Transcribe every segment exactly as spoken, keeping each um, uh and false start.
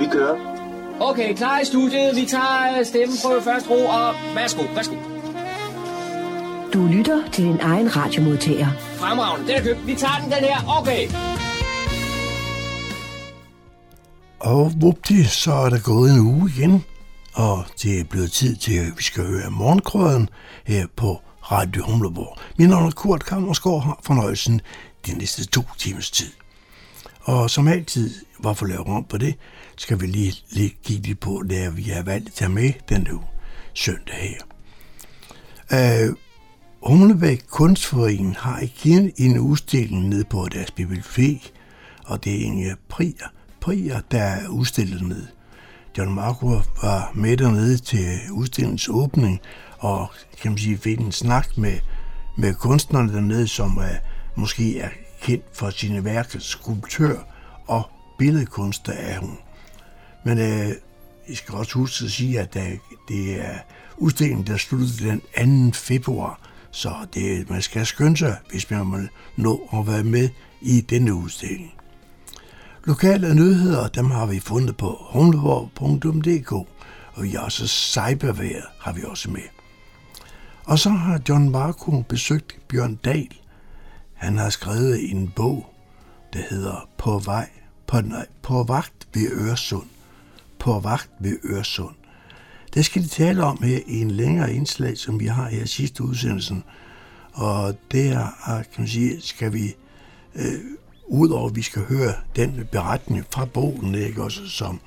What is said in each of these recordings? Vi kører. Okay, klar i studiet. Vi tager stemmen på første ro, og værsgo, værsgo. Du lytter til din egen radiomodtager. Fremragende, den er købt. Vi tager den, den her. Okay. Og vupti, så er der gået en uge igen, og det er blevet tid til, at vi skal høre morgenkrøden her på Radio Humleborg. Min navn er Kurt Kamperskov har fornøjelsen de næste to timers tid. Og som altid, hvorfor lave rundt på det, skal vi lige, lige kigge lidt på, da vi har valgt at tage med den uge søndag her. Øh, Humlebæk Kunstforeningen har igen en udstilling nede på deres bibliotek, og det er Inge Prier, Prier der er udstillet nede. John Macko var med dernede til udstillingens åbning, og kan man sige, fik en snak med, med kunstnerne dernede, som er, måske er kendt for sine værker, skulptør og billedkunster er hun. Men øh, jeg skal også huske at sige, at det er udstillingen, der sluttede den anden februar, så det, man skal skynde sig, hvis man må nå at være med i denne udstilling. Lokale nyheder, dem har vi fundet på humleborg punktum d k, og vi har også cyberværet, har vi også med. Og så har John Macko besøgt Bjørn Dahl. Han har skrevet en bog, der hedder På vej, på, nej, på vagt ved Øresund. På vagt ved Øresund. Det skal de tale om her i en længere indslag, som vi har her i sidste udsendelsen. Og der kan man sige, skal vi, øh, udover at vi skal høre den beretning fra bogen, ikke, også, som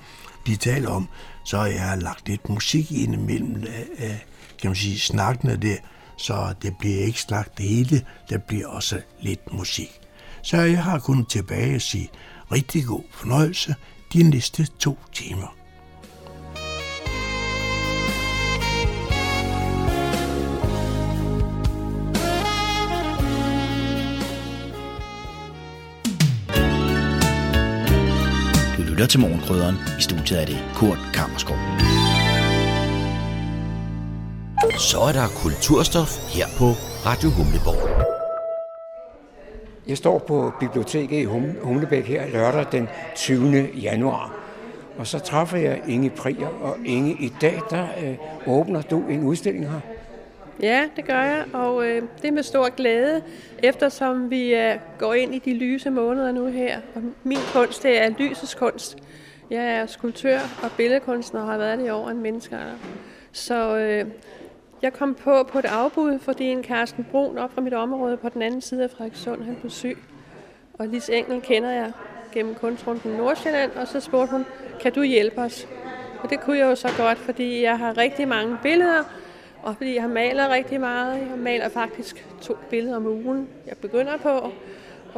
de taler om, så jeg har lagt lidt musik ind imellem af, kan man sige, snakkene der. Så det bliver ikke slagt det hele, der bliver også lidt musik. Så jeg har kun tilbage at sige rigtig god fornøjelse de næste to timer. Du lytter til Morgenkrydderen. I studiet er det Kurt Kamperskov. Så er der kulturstof her på Radio Humleborg. Jeg står på biblioteket i Humlebæk her lørdag den tyvende januar. Og så træffer jeg Inge Prier. Og Inge, i dag der øh, åbner du en udstilling her. Ja, det gør jeg, og øh, det er med stor glæde, eftersom vi øh, går ind i de lyse måneder nu her. Og min kunst, det er lysets kunst. Jeg er skulptør og billedkunstner og har været det i over en menneskealder. Så øh, jeg kom på på et afbud, fordi en Karsten Brun op fra mit område på den anden side af Frederikssund, han blev syg. Og Lis Engel kender jeg gennem kunstrunden Nordsjælland, og så spurgte hun, kan du hjælpe os? Og det kunne jeg jo så godt, fordi jeg har rigtig mange billeder, og fordi jeg maler rigtig meget. Jeg maler faktisk to billeder om ugen, jeg begynder på,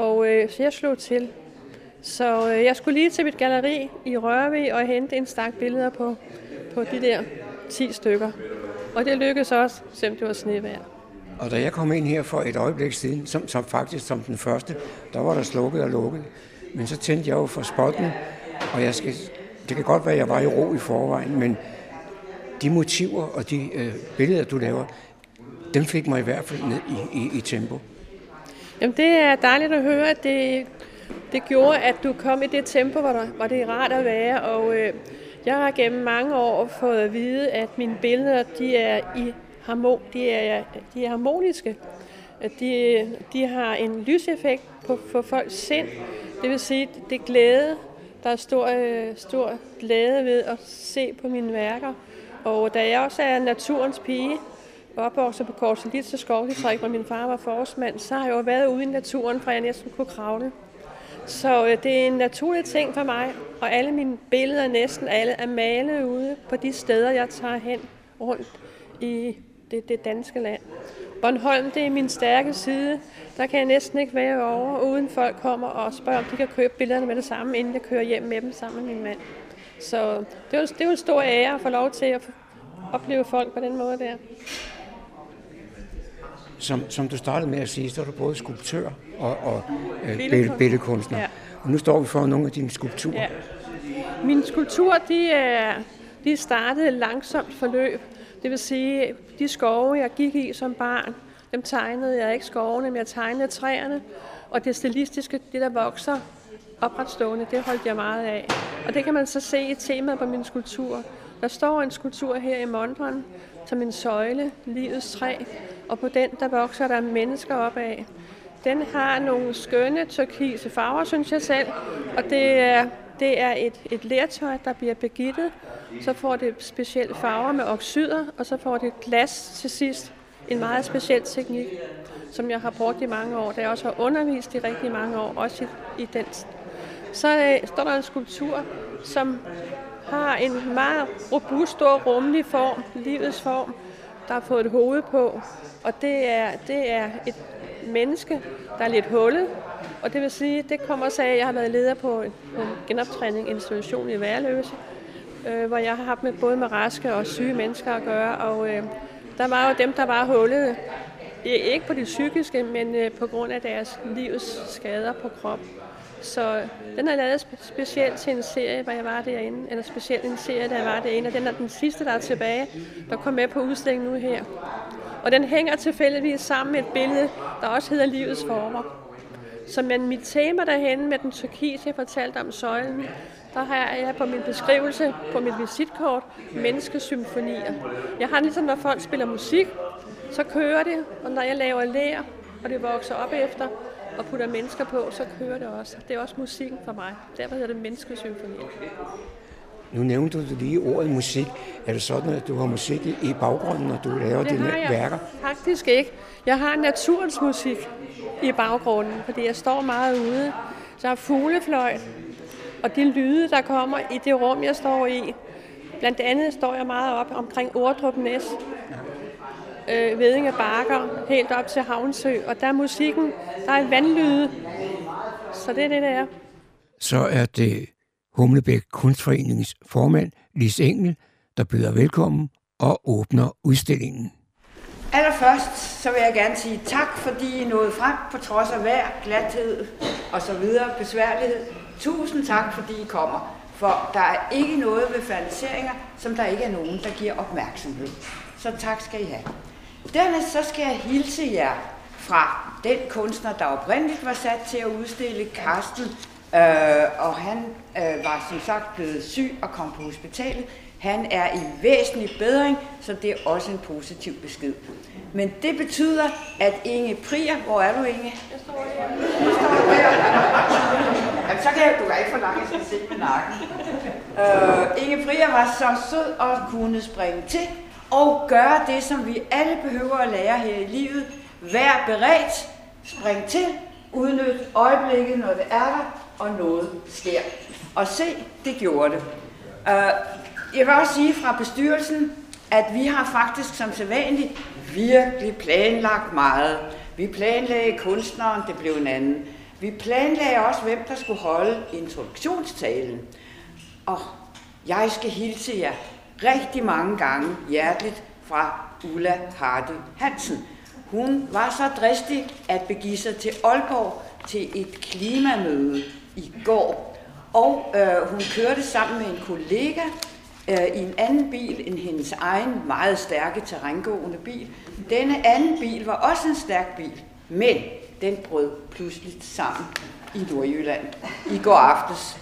og øh, så jeg slog til. Så øh, jeg skulle lige til mit galleri i Rørvig og hente en stak billeder på, på de der ti stykker. Og det lykkedes også, selvom det var snevejr. Og da jeg kom ind her for et øjeblik siden, som, som faktisk som den første, der var der slukket og lukket. Men så tændte jeg jo for spottene, og jeg skal, det kan godt være, at jeg var i ro i forvejen, men de motiver og de øh, billeder, du laver, dem fik mig i hvert fald ned i, i, i tempo. Jamen det er dejligt at høre, at det, det gjorde, at du kom i det tempo, hvor, der, hvor det er rart at være, og øh, jeg har gennem mange år fået at vide, at mine billeder, de er, i harmon, de er, de er harmoniske. De, de har en lyseffekt på, på folks sind. Det vil sige, at det er glæde. Der er stor, stor glæde ved at se på mine værker. Og da jeg også er naturens pige, opvokset på Korsen, lidt til skovdistrik, hvor min far var forårsmand, så har jeg jo været ude i naturen, fra jeg næsten kunne kravle. Så øh, det er en naturlig ting for mig, og alle mine billeder, næsten alle, er malet ude på de steder, jeg tager hen rundt i det, det danske land. Bornholm, det er min stærke side. Der kan jeg næsten ikke være over, uden folk kommer og spørger, om de kan købe billederne med det samme, inden jeg kører hjem med dem sammen med min mand. Så det er jo, det er jo en stor ære at få lov til at opleve folk på den måde der. Som, som du startede med at sige, så er du både skulptør og, og øh, billedkunstner. Ja. Og nu står vi for nogle af dine skulpturer. Ja. Mine skulpturer, de, er, de startede et langsomt forløb. Det vil sige, de skove, jeg gik i som barn, dem tegnede jeg ikke skovene, men jeg tegnede træerne. Og det stilistiske, det der vokser opretstående, det holdt jeg meget af. Og det kan man så se i temaet på min skulptur. Der står en skulptur her i montren, som en søjle, livets træ, og på den der vokser der mennesker op af. Den har nogle skønne turkise farver, synes jeg selv, og det er, det er et, et lertøj, der bliver begittet. Så får det specielle farver med oxider, og så får det glas til sidst. En meget speciel teknik, som jeg har brugt i mange år, der jeg også har undervist i rigtig mange år, også i, i dans. Så øh, står der en skulptur, som har en meget robust og rummelig form, livets form, der har fået et hoved på. Og det er, det er et menneske, der er lidt hullet, og det vil sige, det kommer så af, at jeg har været leder på en, en genoptræning, en institution i Værløse, øh, hvor jeg har haft med både med raske og syge mennesker at gøre, og øh, der var jo dem, der var hullede, ikke på det psykiske, men på grund af deres livs skader på krop. Så den er lavet specielt til en serie, hvor jeg var derinde, eller specielt en serie, der var derinde, og den er den sidste, der er tilbage, der kom med på udstillingen nu her. Og den hænger tilfældigvis sammen med et billede, der også hedder livets former. Så med mit tema derhenne med den turkis, jeg fortalte om søjlen, der har jeg på min beskrivelse, på mit visitkort, menneskesymfonier. Jeg har ligesom, når folk spiller musik, så kører det, og når jeg laver lær, og det vokser op efter, og putter mennesker på, så kører det også. Det er også musikken for mig. Derfor hedder det menneskesymfonier. Nu nævnte du lige ordet musik. Er det sådan, at du har musik i baggrunden, når du laver dine værker? Faktisk ikke. Jeg har naturens musik i baggrunden, fordi jeg står meget ude. Så har fuglefløjt, og de lyde, der kommer i det rum, jeg står i. Blandt andet står jeg meget op omkring Ordrup Næs, øh, Vedinge Barker, helt op til Havnsø. Og der er musikken, der er vandlyde. Så det er det, der er. Så er det Humlebæk Kunstforeningens formand, Lis Engel, der byder velkommen og åbner udstillingen. Allerførst så vil jeg gerne sige tak, fordi I nåede frem på trods af vejr, glathed og så videre, besværlighed. Tusind tak, fordi I kommer, for der er ikke noget ved ferniseringer, som der ikke er nogen, der giver opmærksomhed. Så tak skal I have. Dernæst så skal jeg hilse jer fra den kunstner, der oprindeligt var sat til at udstille, Karsten, øh, og han øh, var som sagt blevet syg og kom på hospitalet. Han er i væsentlig bedring, så det er også en positiv besked. Men det betyder, at Inge Prier... Hvor er du, Inge? Jeg står her. Du står her. Jamen, så kan jeg, du kan ikke forlange, at jeg skal sidde med nakken. Øh, Inge Prier var så sød og kunne springe til og gøre det, som vi alle behøver at lære her i livet. Vær beredt, spring til, udnyt øjeblikket, når det er der, og noget sker. Og se, det gjorde det. Øh, Jeg vil også sige fra bestyrelsen, at vi har faktisk som sædvanligt virkelig planlagt meget. Vi planlagde kunstneren, det blev en anden. Vi planlagde også, hvem der skulle holde introduktionstalen. Og jeg skal hilse jer rigtig mange gange hjerteligt fra Ulla Harde Hansen. Hun var så dristig at begive sig til Aalborg til et klimamøde i går. Og øh, hun kørte sammen med en kollega i en anden bil end hendes egen meget stærke terrængående bil. Denne anden bil var også en stærk bil, men den brød pludselig sammen i Nordjylland i går aftes.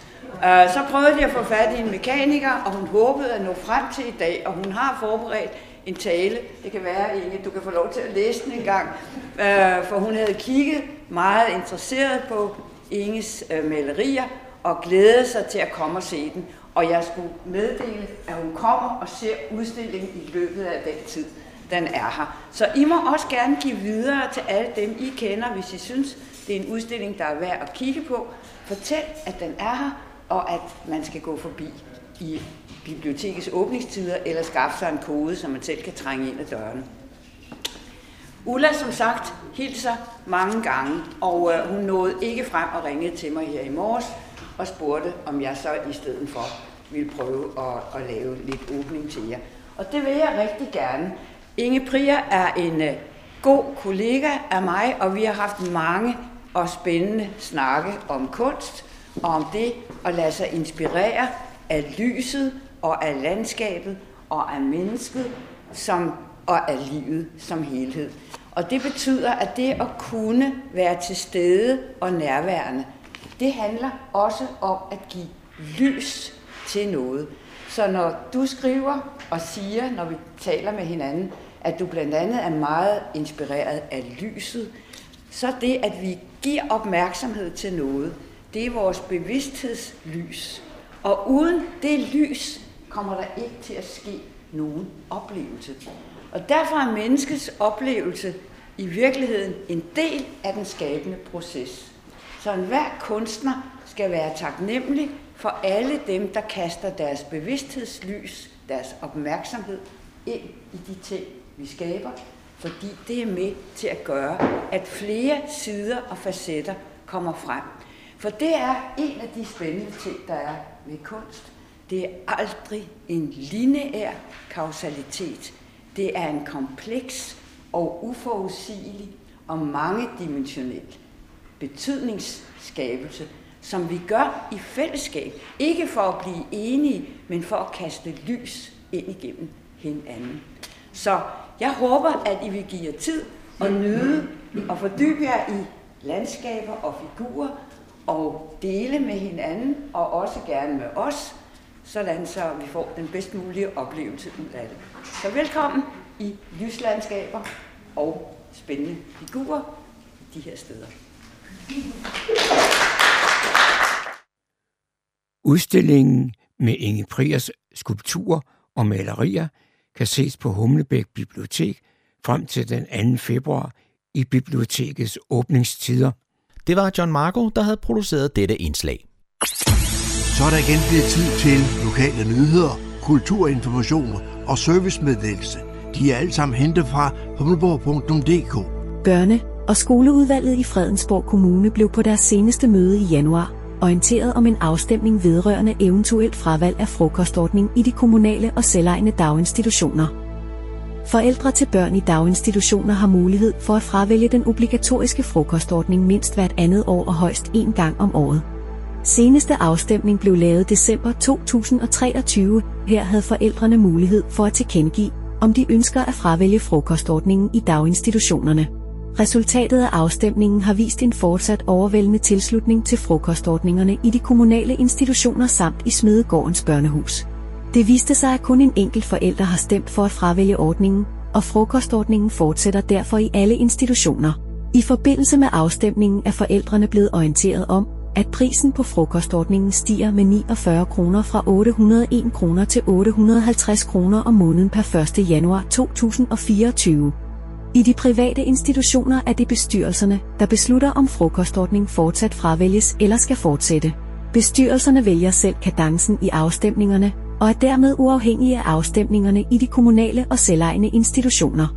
Så prøvede de at få fat i en mekaniker, og hun håbede at nå frem til i dag, og hun har forberedt en tale. Det kan være, Inge, du kan få lov til at læse den en gang, for hun havde kigget meget interesseret på Inges malerier og glædede sig til at komme og se den. Og jeg skulle meddele, at hun kommer og ser udstillingen i løbet af den tid, den er her. Så I må også gerne give videre til alle dem, I kender, hvis I synes, det er en udstilling, der er værd at kigge på. Fortæl, at den er her, og at man skal gå forbi i bibliotekets åbningstider, eller skaffe sig en kode, så man selv kan trænge ind ad dørene. Ulla, som sagt, hilser mange gange, og hun nåede ikke frem og ringede til mig her i morges, og spurgte, om jeg så i stedet for ville prøve at, at lave lidt åbning til jer. Og det vil jeg rigtig gerne. Inge Prier er en uh, god kollega af mig, og vi har haft mange og spændende snakke om kunst, og om det at lade sig inspirere af lyset, og af landskabet, og af mennesket, som, og af livet som helhed. Og det betyder, at det at kunne være til stede og nærværende, Det handler også om at give lys til noget. Så når du skriver og siger, når vi taler med hinanden, at du blandt andet er meget inspireret af lyset, så det, at vi giver opmærksomhed til noget, det er vores bevidsthedslys. Og uden det lys kommer der ikke til at ske nogen oplevelse. Og derfor er menneskets oplevelse i virkeligheden en del af den skabende proces. Så enhver kunstner skal være taknemmelig for alle dem, der kaster deres bevidsthedslys, deres opmærksomhed ind i de ting, vi skaber, fordi det er med til at gøre, at flere sider og facetter kommer frem. For det er en af de spændende ting, der er ved kunst. Det er aldrig en lineær kausalitet. Det er en kompleks og uforudsigelig og mangedimensionel betydningsskabelse, som vi gør i fællesskab. Ikke for at blive enige, men for at kaste lys ind igennem hinanden. Så jeg håber, at I vil give jer tid og nyde og fordybe jer i landskaber og figurer og dele med hinanden og også gerne med os, sådan så vi får den bedst mulige oplevelse ud af det. Så velkommen i lyslandskaber og spændende figurer i de her steder. Udstillingen med Inge Priers skulpturer og malerier kan ses på Humlebæk Bibliotek frem til den anden februar i bibliotekets åbningstider. Det var John Macko, der havde produceret dette indslag. Så er der igen blevet tid til lokale nyheder, kulturinformationer og servicemeddelelse. De er alle sammen hentet fra humleborg punktum d k. Børne- og skoleudvalget i Fredensborg Kommune blev på deres seneste møde i januar orienteret om en afstemning vedrørende eventuelt fravalg af frokostordning i de kommunale og selvejende daginstitutioner. Forældre til børn i daginstitutioner har mulighed for at fravælge den obligatoriske frokostordning mindst hvert andet år og højst én gang om året. Seneste afstemning blev lavet december to tusind treogtyve. Her havde forældrene mulighed for at tilkendegive, om de ønsker at fravælge frokostordningen i daginstitutionerne. Resultatet af afstemningen har vist en fortsat overvældende tilslutning til frokostordningerne i de kommunale institutioner samt i Smedegårdens børnehus. Det viste sig, at kun en enkelt forælder har stemt for at fravælge ordningen, og frokostordningen fortsætter derfor i alle institutioner. I forbindelse med afstemningen er forældrene blevet orienteret om, at prisen på frokostordningen stiger med niogfyrre kroner fra otte hundrede og en kroner til otte hundrede og halvtreds kroner om måneden per første januar to tusind fireogtyve. I de private institutioner er det bestyrelserne, der beslutter, om frokostordning fortsat fravælges eller skal fortsætte. Bestyrelserne vælger selv kadencen i afstemningerne, og er dermed uafhængige af afstemningerne i de kommunale og selvejende institutioner.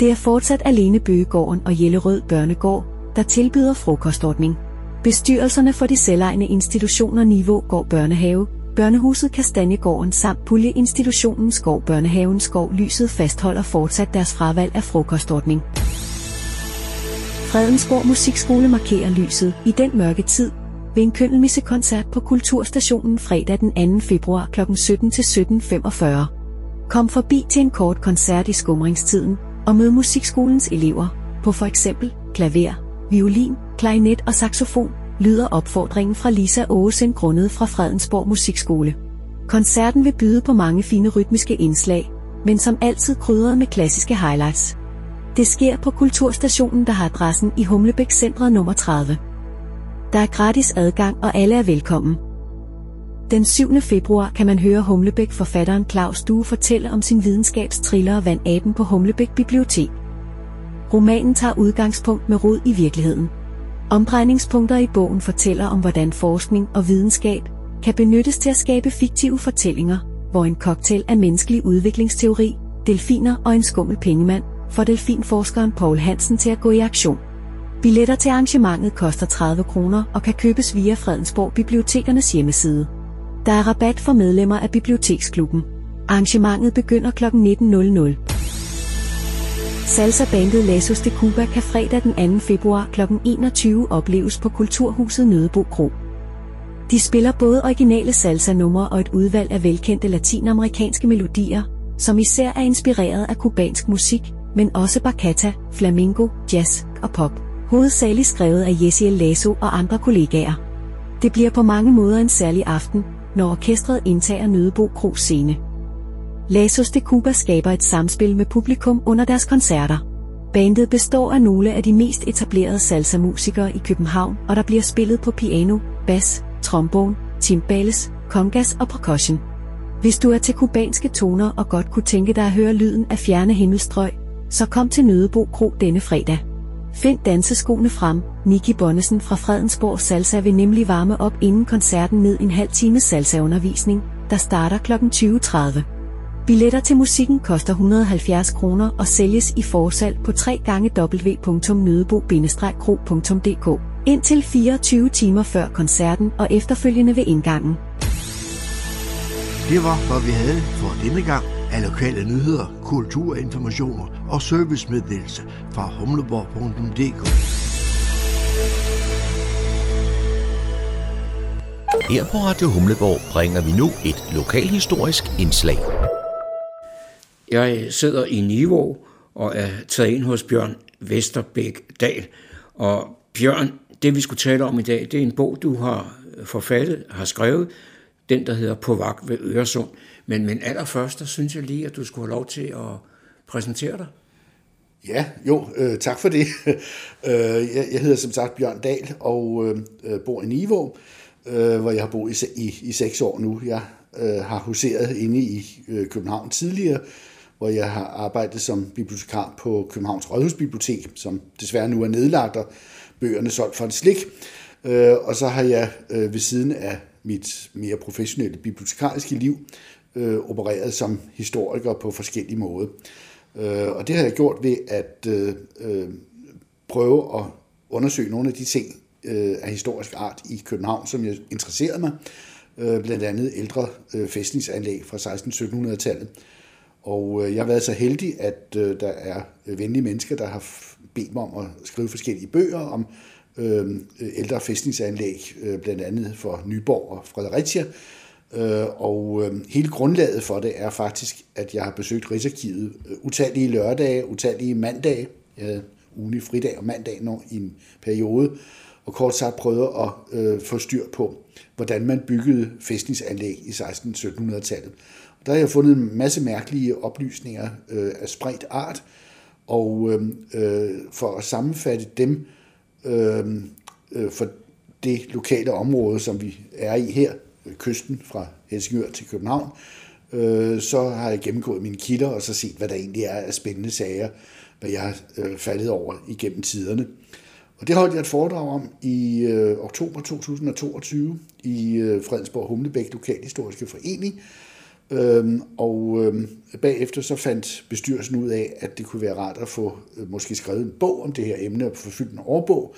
Det er fortsat alene Bøgegården og Jellerød Børnegård, der tilbyder frokostordning. Bestyrelserne for de selvejende institutioner Nivå Gård Børnehave, Børnehuset Kastanjegården samt puljeinstitutionen Skov Børnehaven Skov Lyset fastholder fortsat deres fravalg af frokostordning. Fredensborg Musikskole markerer lyset i den mørke tid ved en køndelmissekoncert på Kulturstationen fredag den anden februar kl. sytten til sytten femogfyrre. Kom forbi til en kort koncert i skumringstiden og mød musikskolens elever på for eksempel klaver, violin, klarinet og saxofon, lyder opfordringen fra Lisa Aagesen grundet fra Fredensborg Musikskole. Koncerten vil byde på mange fine rytmiske indslag, men som altid krydret med klassiske highlights. Det sker på Kulturstationen, der har adressen i Humlebæk Centret nummer tredive. Der er gratis adgang, og alle er velkommen. Den syvende februar kan man høre Humlebæk-forfatteren Claus Due fortælle om sin videnskabstriller Vandaben på Humlebæk Bibliotek. Romanen tager udgangspunkt med rod i virkeligheden. Omdrejningspunkter i bogen fortæller om, hvordan forskning og videnskab kan benyttes til at skabe fiktive fortællinger, hvor en cocktail af menneskelig udviklingsteori, delfiner og en skummel pengemand får delfinforskeren Poul Hansen til at gå i aktion. Billetter til arrangementet koster tredive kroner og kan købes via Fredensborg Bibliotekernes hjemmeside. Der er rabat for medlemmer af biblioteksklubben. Arrangementet begynder kl. nitten. Salsa-bandet Lasos de Cuba kan fredag den anden februar kl. enogtyve opleves på Kulturhuset Nødebo Kro. De spiller både originale salsa-numre og et udvalg af velkendte latinamerikanske melodier, som især er inspireret af kubansk musik, men også bachata, flamenco, jazz og pop, hovedsageligt skrevet af Jessiel Lasso og andre kollegaer. Det bliver på mange måder en særlig aften, når orkestret indtager Nødebo Kros scene. Lasos de Cuba skaber et samspil med publikum under deres koncerter. Bandet består af nogle af de mest etablerede salsa-musikere i København, og der bliver spillet på piano, bas, trombone, timbales, congas og percussion. Hvis du er til kubanske toner og godt kunne tænke dig at høre lyden af fjerne himmelstrøg, så kom til Nødebo Kro denne fredag. Find danseskoene frem. Nikki Bonnesen fra Fredensborg Salsa vil nemlig varme op inden koncerten ned en halv times salsaundervisning, der starter kl. tyve tredive. Billetter til musikken koster et hundrede og halvfjerds kroner og sælges i forsalg på w w w punktum nødebo bindestreg kro punktum d k indtil fireogtyve timer før koncerten og efterfølgende ved indgangen. Det var, hvad vi havde for denne gang af lokale nyheder, kulturinformationer og servicemeddelelse fra humleborg punktum d k. Her på Radio Humleborg bringer vi nu et lokalhistorisk indslag. Jeg sidder i Nivå og er taget ind hos Bjørn Dahl. Og Bjørn, det vi skulle tale om i dag, det er en bog, du har forfattet, har skrevet, den der hedder På vagt ved Øresund. Men, men allerførst, der synes jeg lige, at du skulle have lov til at præsentere dig. Ja, jo, øh, tak for det. jeg, jeg hedder som sagt Bjørn Dahl og øh, bor i Nivå, øh, hvor jeg har boet i, i, i seks år nu. Jeg øh, har huseret inde i øh, København tidligere, hvor jeg har arbejdet som bibliotekar på Københavns Rådhusbibliotek, som desværre nu er nedlagt og bøgerne solgt for en slik. Øh, og så har jeg øh, ved siden af mit mere professionelle bibliotekariske liv øh, opereret som historiker på forskellige måder. Øh, og det har jeg gjort ved at øh, prøve at undersøge nogle af de ting øh, af historisk art i København, som jeg interesserede mig. Øh, blandt andet ældre øh, fæstningsanlæg fra seksten sytten hundrede-tallet. Og øh, jeg har været så heldig, at øh, der er venlige mennesker, der har bedt mig om at skrive forskellige bøger om ældre fæstningsanlæg, blandt andet for Nyborg og Fredericia. Og hele grundlaget for det er faktisk, at jeg har besøgt Rigsarkivet utallige lørdage, utallige mandage. Jeg havde ugenlig fridag og mandag når i en periode, og kort sagt prøvede at få styr på, hvordan man byggede fæstningsanlæg i seksten sytten hundrede-tallet. Der har jeg fundet en masse mærkelige oplysninger af spredt art, og for at sammenfatte dem, for det lokale område, som vi er i her, kysten fra Helsingør til København, så har jeg gennemgået mine kilder og så set, hvad der egentlig er af spændende sager, hvad jeg har faldet over igennem tiderne. Og det holdt jeg et foredrag om i oktober to tusind og toogtyve i Fredensborg Humlebæk Lokalhistoriske Forening, og bagefter så fandt bestyrelsen ud af, at det kunne være rart at få måske skrevet en bog om det her emne og få fyldt en årbog,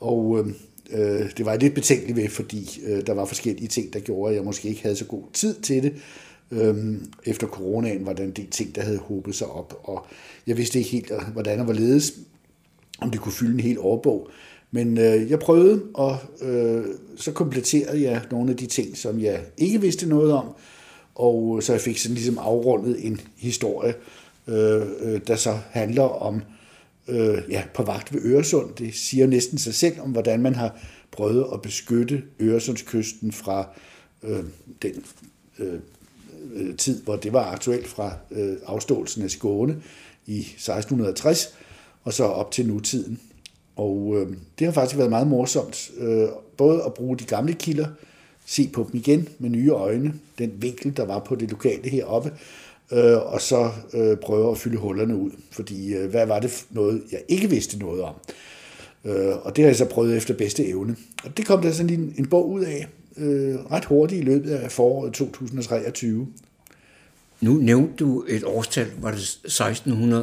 og øh, det var jeg lidt betænkelig ved, fordi øh, der var forskellige ting, der gjorde, at jeg måske ikke havde så god tid til det. Øhm, efter coronaen var der en del ting, der havde hobet sig op, og jeg vidste ikke helt, hvordan og hvorledes, om det kunne fylde en hel årbog, men øh, jeg prøvede, og øh, så kompletterede jeg nogle af de ting, som jeg ikke vidste noget om, og så jeg fik sådan ligesom afrundet en historie, øh, der så handler om øh, ja, på vagt ved Øresund. Det siger næsten sig selv om, hvordan man har prøvet at beskytte Øresundskysten fra øh, den øh, tid, hvor det var aktuelt fra øh, afståelsen af Skåne i seksten tres, og så op til nutiden. Og øh, det har faktisk været meget morsomt, øh, både at bruge de gamle kilder, se på dem igen med nye øjne, den vinkel, der var på det lokale heroppe, øh, og så øh, prøve at fylde hullerne ud, fordi øh, hvad var det noget, jeg ikke vidste noget om? Øh, og det har jeg så prøvet efter bedste evne. Og det kom der sådan en, en bog ud af, øh, ret hurtigt i løbet af foråret to tusind og treogtyve. Nu nævnte du et årstal, var det seksten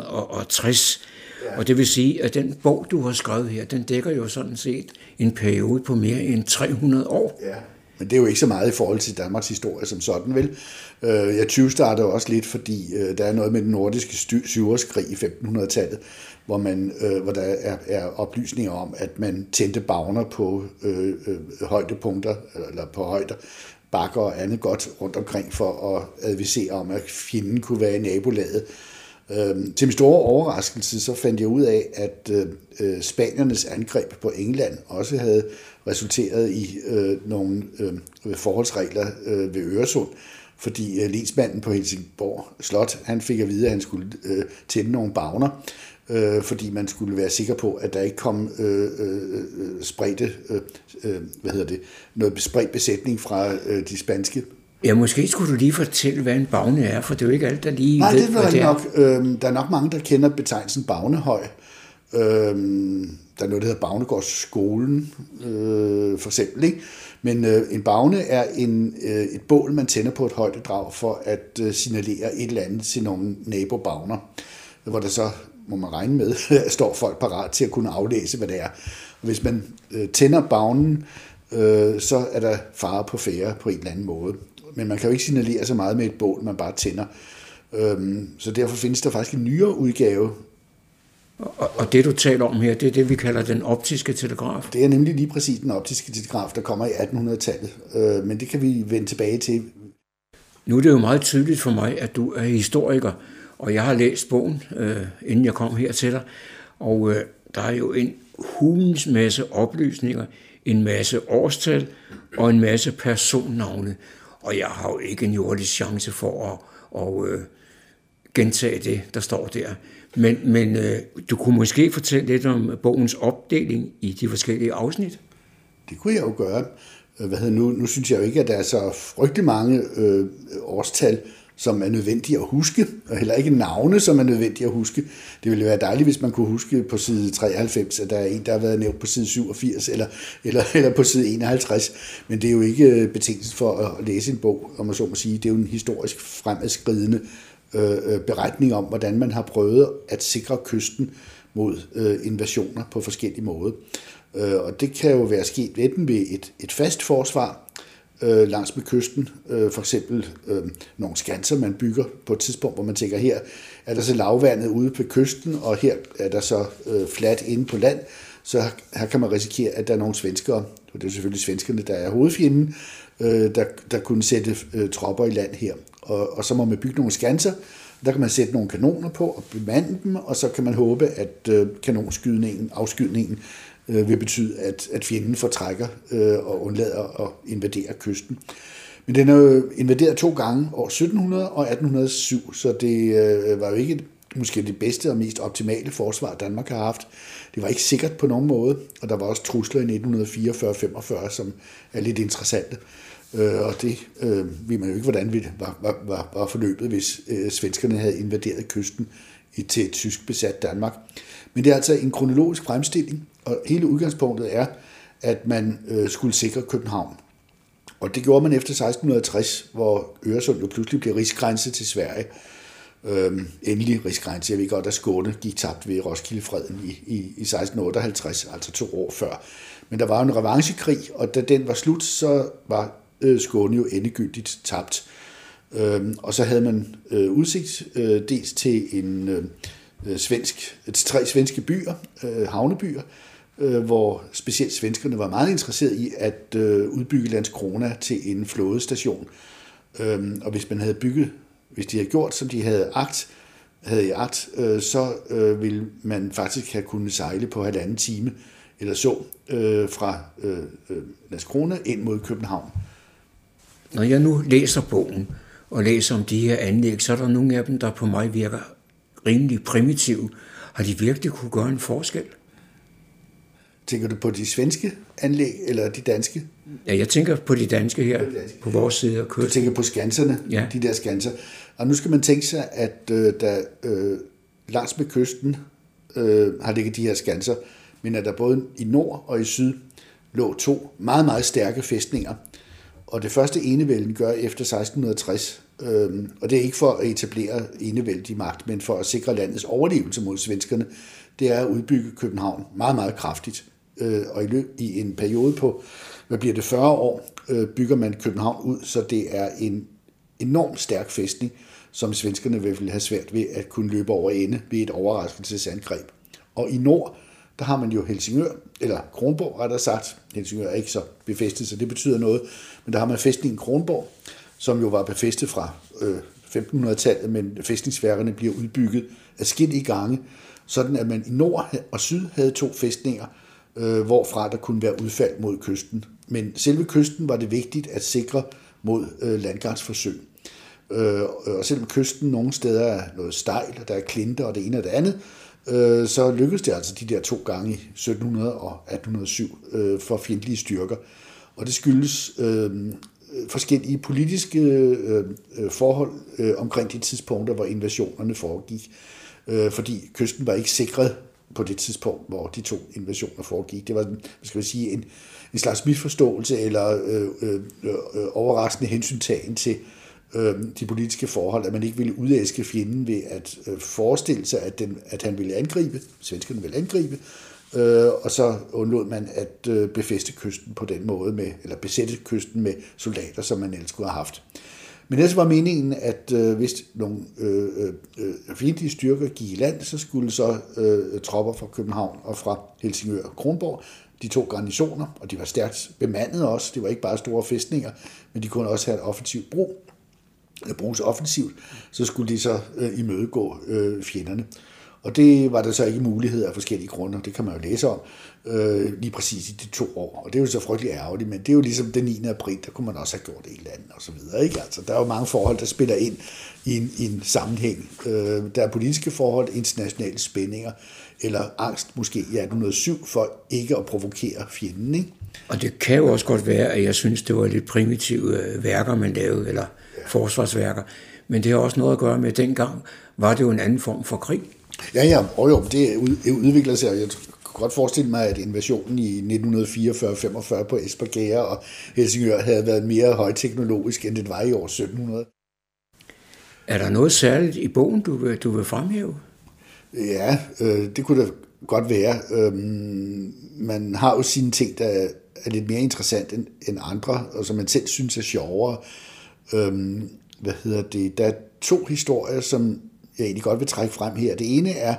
tres, ja. Og det vil sige, at den bog, du har skrevet her, den dækker jo sådan set en periode på mere end tre hundrede år. Ja. Men det er jo ikke så meget i forhold til Danmarks historie som sådan, vel? Jeg tyvstarter også lidt, fordi der er noget med den nordiske syvårskrig i femten hundrede-tallet, hvor, man, hvor der er, er oplysninger om, at man tændte bagner på øh, højdepunkter, eller på højder, bakker og andet godt rundt omkring for at advisere om, at fjenden kunne være i nabolaget. Øhm, til min store overraskelse, så fandt jeg ud af, at øh, spaniernes angreb på England også havde resulteret i øh, nogle øh, forholdsregler øh, ved Øresund, fordi øh, lensmanden på Helsingborg Slot, han fik at vide, at han skulle øh, tænde nogle bagner, øh, fordi man skulle være sikker på, at der ikke kom øh, øh, spredte, øh, hvad hedder det, noget spredt besætning fra øh, de spanske. Ja, måske skulle du lige fortælle, hvad en bagne er, for det er jo ikke alt, der lige Nej, ved, det hvad det er. Nok, øh, der er nok mange, der kender betegnelsen bagnehøj. Øh, der er noget, der hedder Bagnegårdsskolen, øh, for eksempel. Ikke? Men øh, en bagne er en, øh, et bål, man tænder på et højdedrag for at øh, signalere et eller andet til nogle nabobagner, hvor der så, må man regne med, står folk parat til at kunne aflæse, hvad det er. Og hvis man øh, tænder bagnen, øh, så er der fare på færre på en eller anden måde. Men man kan jo ikke signalere så meget med et bål, man bare tænder. Øhm, så derfor findes der faktisk en nyere udgave. Og, og det, du taler om her, det er det, vi kalder den optiske telegraf? Det er nemlig lige præcis den optiske telegraf, der kommer i attenhundredetallet. Øh, men det kan vi vende tilbage til. Nu er det jo meget tydeligt for mig, at du er historiker, og jeg har læst bogen, øh, inden jeg kom her til dig. Og øh, der er jo en hulens masse oplysninger, en masse årstal og en masse personnavne. Og jeg har jo ikke en jordisk chance for at, at, at gentage det, der står der. Men, men du kunne måske fortælle lidt om bogens opdeling i de forskellige afsnit? Det kunne jeg jo gøre. Hvad hedder nu? Nu synes jeg jo ikke, at der er så frygtelig mange øh, årstal, som er nødvendige at huske, og heller ikke navne, som er nødvendige at huske. Det ville være dejligt, hvis man kunne huske på side treoghalvfems, at der er en, der har været nævnt på side syvogfirs, eller, eller, eller på side enoghalvtreds. Men det er jo ikke betingelsen for at læse en bog, om man så må sige. Det er jo en historisk fremadskridende øh, beretning om, hvordan man har prøvet at sikre kysten mod øh, invasioner på forskellige måder. Øh, og det kan jo være sket enten ved et, et fast forsvar, Øh, langs med kysten, øh, for eksempel øh, nogle skanser, man bygger på et tidspunkt, hvor man tænker, her er der så lavvandet ude på kysten, og her er der så øh, fladt inde på land, så her kan man risikere, at der er nogle svenskere, og det er selvfølgelig svenskerne, der er hovedfjenden, øh, der, der kunne sætte øh, tropper i land her. Og, og så må man bygge nogle skanser, der kan man sætte nogle kanoner på og bemande dem, og så kan man håbe, at øh, kanonskydningen, afskydningen, vil betyde, at, at fjenden fortrækker øh, og undlader at invadere kysten. Men den er jo invaderet to gange, år sytten hundrede og atten hundrede og syv, så det øh, var jo ikke måske det bedste og mest optimale forsvar, Danmark har haft. Det var ikke sikkert på nogen måde, og der var også trusler i nitten fireogfyrre til femogfyrre, som er lidt interessante. Øh, og det øh, ved man jo ikke, hvordan det var, var, var, var forløbet, hvis øh, svenskerne havde invaderet kysten til et tysk besat Danmark. Men det er altså en kronologisk fremstilling, og hele udgangspunktet er, at man øh, skulle sikre København. Og det gjorde man efter seksten tres, hvor Øresund jo pludselig blev rigsgrænse til Sverige. Øhm, endelig rigsgrænse. Jeg ved godt, at Skåne gik tabt ved Roskildefreden i, i, i seksten otteoghalvtreds, altså to år før. Men der var en revanchekrig, og da den var slut, så var øh, Skåne jo endegyldigt tabt. Øhm, og så havde man øh, udsigt øh, dels til en... Øh, Svensk, tre svenske byer, øh, havnebyer, øh, hvor specielt svenskerne var meget interesserede i at øh, udbygge Landskrona til en flådestation. Øhm, og hvis man havde bygget, hvis de havde gjort, som de havde agt, havde i agt, øh, så øh, ville man faktisk have kunnet sejle på halvanden time eller så øh, fra øh, Landskrona ind mod København. Når jeg nu læser bogen og læser om de her anlæg, så er der nogle af dem, der på mig virker rimelig primitive. Har de virkelig kunne gøre en forskel? Tænker du på de svenske anlæg, eller de danske? Ja, jeg tænker på de danske her, på, danske. på vores side af kysten. Du tænker på skanserne, ja. De der skanser. Og nu skal man tænke sig, at øh, der øh, langs med kysten øh, har ligget de her skanser, men at der både i nord og i syd lå to meget, meget stærke fæstninger. Og det første enevælden gør efter seksten tres, Øhm, og det er ikke for at etablere enevældig magt, men for at sikre landets overlevelse mod svenskerne, det er at udbygge København meget, meget kraftigt. Øh, og i, løb, i en periode på, hvad bliver det, fyrre år, øh, bygger man København ud, så det er en enormt stærk fæstning, som svenskerne vil have svært ved at kunne løbe over ende ved et overraskelsesangreb. Og i nord, der har man jo Helsingør, eller Kronborg, rettere sagt. Helsingør er ikke så befæstet, så det betyder noget, men der har man fæstningen Kronborg, som jo var befæstet fra øh, femtenhundredetallet, men fæstningsværkerne bliver udbygget adskillige gange, sådan at man i nord og syd havde to fæstninger, øh, hvorfra der kunne være udfald mod kysten. Men selve kysten var det vigtigt at sikre mod øh, landgangsforsøg. Øh, og selvom kysten nogle steder er noget stejl, og der er klinter og det ene og det andet, øh, så lykkedes det altså de der to gange i sytten hundrede og atten hundrede og syv øh, for fjendtlige styrker. Og det skyldes øh, forskellige politiske øh, forhold øh, omkring de tidspunkter, hvor invasionerne foregik. Øh, fordi kysten var ikke sikret på det tidspunkt, hvor de to invasioner foregik. Det var, skal vi sige, en, en slags misforståelse eller øh, øh, overraskende hensyntagen til øh, de politiske forhold, at man ikke ville udæske fjenden ved at øh, forestille sig, at, den, at han ville angribe, svenskerne ville angribe, øh, og så undlod man at øh, befæste kysten på den måde, med, eller besætte kysten med soldater, som man ellers skulle have haft. Men ellers var meningen, at øh, hvis nogle øh, øh, fjendtlige styrker gik i land, så skulle så øh, tropper fra København og fra Helsingør og Kronborg, de to garnisoner, og de var stærkt bemandet også, det var ikke bare store fæstninger, men de kunne også have et offensivt brug, eller bruges offensivt, så skulle de så øh, imødegå øh, fjenderne. Og det var der så ikke mulighed af forskellige grunde, det kan man jo læse om, øh, lige præcis i de to år. Og det er jo så frygtelig ærgerligt, men det er jo ligesom den niende april, der kunne man også have gjort det i landet og så videre. Ikke? Altså, der er jo mange forhold, der spiller ind i en, i en sammenhæng. Øh, der er politiske forhold, internationale spændinger, eller angst måske i atten hundrede og syv for ikke at provokere fjenden. Ikke? Og det kan jo også godt være, at jeg synes, det var lidt primitive værker, man lavede, eller ja. forsvarsværker. Men det har også noget at gøre med, at dengang var det jo en anden form for krig. Ja, ja, og jo, det udvikler sig, og jeg kan godt forestille mig, at invasionen i nitten fireogfyrre femogfyrre på Esbjerg og Helsingør havde været mere højteknologisk, end den var i år sytten hundrede. Er der noget særligt i bogen, du vil, du vil fremhæve? Ja, øh, det kunne da godt være. Øh, man har jo sine ting, der er lidt mere interessant end, end andre, og som man selv synes er sjovere. Øh, hvad hedder det? Der er to historier, som jeg egentlig godt vil trække frem her. Det ene er,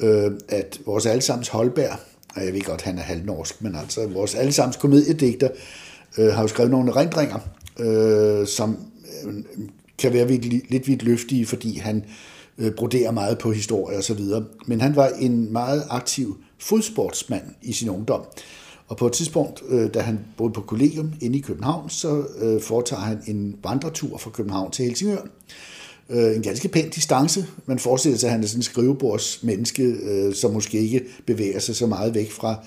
øh, at vores allesammens Holberg, og jeg ved godt, han er halvnorsk, men altså vores allesammens komediedigter, øh, har jo skrevet nogle erindringer, øh, som øh, kan være vidt, lidt vidt løftige, fordi han øh, broderer meget på historie og så videre. Men han var en meget aktiv fodsportsmand i sin ungdom. Og på et tidspunkt, øh, da han boede på kollegium inde i København, så øh, foretager han en vandretur fra København til Helsingør. En ganske pæn distance. Man forestiller sig, at han er sådan en skrivebordsmenneske, som måske ikke bevæger sig så meget væk fra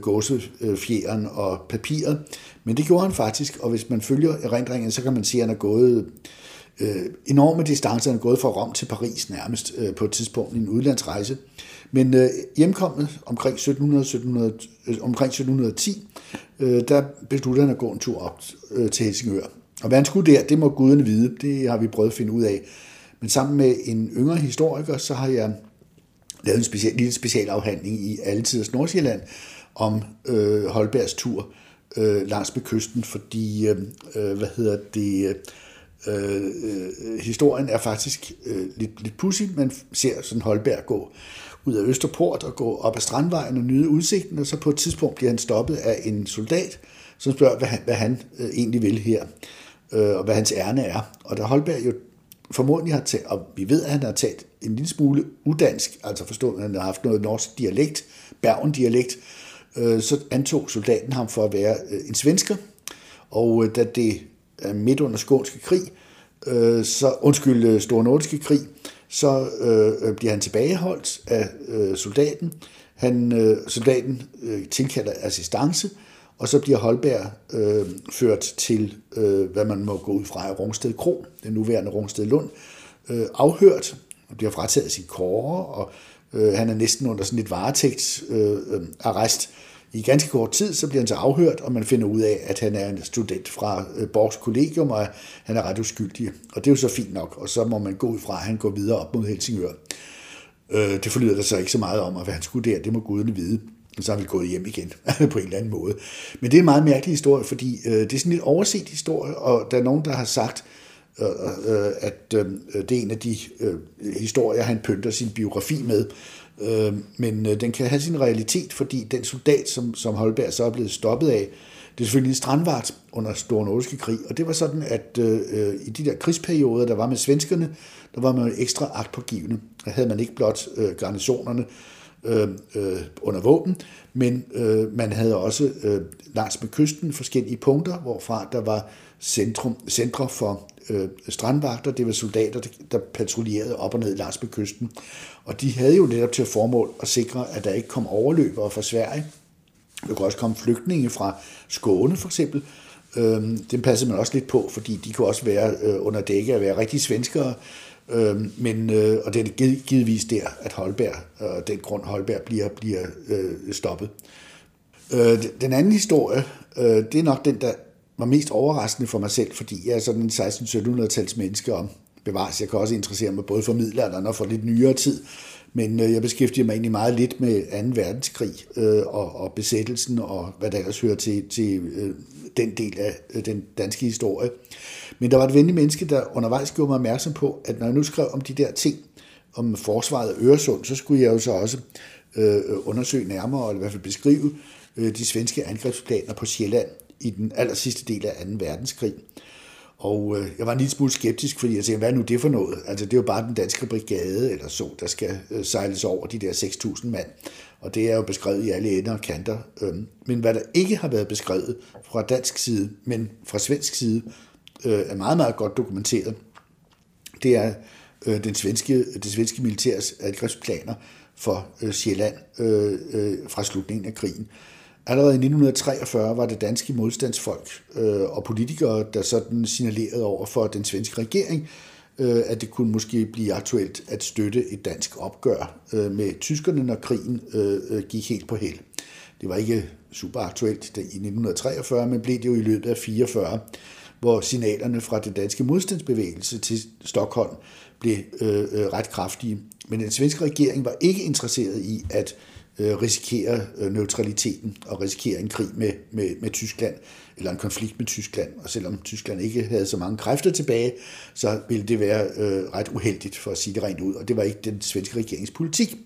gåsefjeren og papiret. Men det gjorde han faktisk, og hvis man følger erindringen, så kan man se, at han er gået enorme distancer. Han er gået fra Rom til Paris nærmest på et tidspunkt i en udlandsrejse. Men hjemkommet omkring sytten hundrede, sytten hundrede, omkring sytten ti, der beslutter han at gå en tur op til Helsingør. Og hvad han skulle der, det må guderne vide, det har vi prøvet at finde ud af. Men sammen med en yngre historiker, så har jeg lavet en speciel, lille specialafhandling i alle tiders Nordsjælland om øh, Holbergs tur øh, langs med kysten, fordi øh, hvad hedder det, øh, historien er faktisk øh, lidt, lidt pudsig. Man ser sådan Holberg gå ud af Østerport og gå op ad Strandvejen og nyde udsigten, og så på et tidspunkt bliver han stoppet af en soldat, som spørger, hvad han, hvad han øh, egentlig vil her, og hvad hans ærne er. Og da Holberg jo formodentlig har talt, og vi ved, at han har talt en lille smule udansk, altså forstået, at han har haft noget norsk dialekt, Bergen-dialekt, så antog soldaten ham for at være en svensker. Og da det er midt under skånske krig, så, undskyld, store nordiske krig, så øh, bliver han tilbageholdt af øh, soldaten. Han, øh, soldaten øh, tilkalder assistance, og så bliver Holberg øh, ført til, øh, hvad man må gå ud fra, Rungsted Kro, den nuværende Rungsted Lund, øh, afhørt, og bliver frataget sin kåre, og øh, han er næsten under sådan et varetægtsarrest. Øh, I ganske kort tid, så bliver han så afhørt, og man finder ud af, at han er en student fra øh, Borgs Kollegium, og han er ret uskyldig, og det er jo så fint nok, og så må man gå ud fra, at han går videre op mod Helsingør. Øh, det forlyder der så ikke så meget om, og hvad han skulle der, det må gudene vide. Så har vi gået hjem igen på en eller anden måde. Men det er en meget mærkelig historie, fordi øh, det er sådan en lidt overset historie, og der er nogen, der har sagt, øh, øh, at øh, det er en af de øh, historier, han pynter sin biografi med. Øh, men øh, den kan have sin realitet, fordi den soldat, som, som Holberg så er blevet stoppet af, Det er selvfølgelig en strandvart under Store Nordiske Krig, og det var sådan, at øh, i de der krigsperioder, der var med svenskerne, der var man ekstra agtpågivende. Der havde man ikke blot øh, garnisonerne øh, øh, under våben, men øh, man havde også øh, langs med kysten forskellige punkter, hvorfra der var centrum, centre for øh, strandvagter. Det var soldater, der, der patruljerede op og ned langs med kysten. Og de havde jo netop til formål at sikre, at der ikke kom overløbere fra Sverige. Der kunne også komme flygtninge fra Skåne for eksempel. Dem passede man også lidt på, fordi de kunne også være under dække og være rigtige svenskere. Men, og det er givetvis der, at Holberg, og den grund Holberg bliver, bliver stoppet. Den anden historie, det er nok den, der var mest overraskende for mig selv, fordi jeg er sådan en seksten-sytten hundrede-tals menneske om bevares. Jeg kan også interessere mig både for middelalderen og for lidt nyere tid. Men jeg beskæftiger mig egentlig meget lidt med anden verdenskrig øh, og, og besættelsen og hvad der ellers hører til, til øh, den del af øh, den danske historie. Men der var et venligt menneske, der undervejs gjorde mig opmærksom på, at når jeg nu skrev om de der ting, om forsvaret af Øresund, så skulle jeg jo så også øh, undersøge nærmere, eller i hvert fald beskrive øh, de svenske angrebsplaner på Sjælland i den aller sidste del af anden verdenskrig. Og øh, jeg var en lille smule skeptisk, fordi jeg tænkte, hvad er nu det for noget? Altså, det er jo bare den danske brigade eller så, der skal øh, sejles over de der seks tusind mand. Og det er jo beskrevet i alle ender og kanter. Øh, men hvad der ikke har været beskrevet fra dansk side, men fra svensk side, øh, er meget, meget godt dokumenteret. Det er øh, den svenske, det svenske militærs angrebsplaner for øh, Sjælland øh, øh, fra slutningen af krigen. Allerede i nitten treogfyrre var det danske modstandsfolk øh, og politikere, der sådan signalerede over for den svenske regering, øh, at det kunne måske blive aktuelt at støtte et dansk opgør øh, med tyskerne, når krigen øh, gik helt på hel. Det var ikke super aktuelt i nitten treogfyrre, men blev det jo i løbet af fireogfyrre, hvor signalerne fra den danske modstandsbevægelse til Stockholm blev øh, ret kraftige. Men den svenske regering var ikke interesseret i at risikerer neutraliteten og risikerer en krig med, med, med Tyskland, eller en konflikt med Tyskland. Og selvom Tyskland ikke havde så mange kræfter tilbage, så ville det være øh, ret uheldigt, for at sige det rent ud. Og det var ikke den svenske regeringspolitik.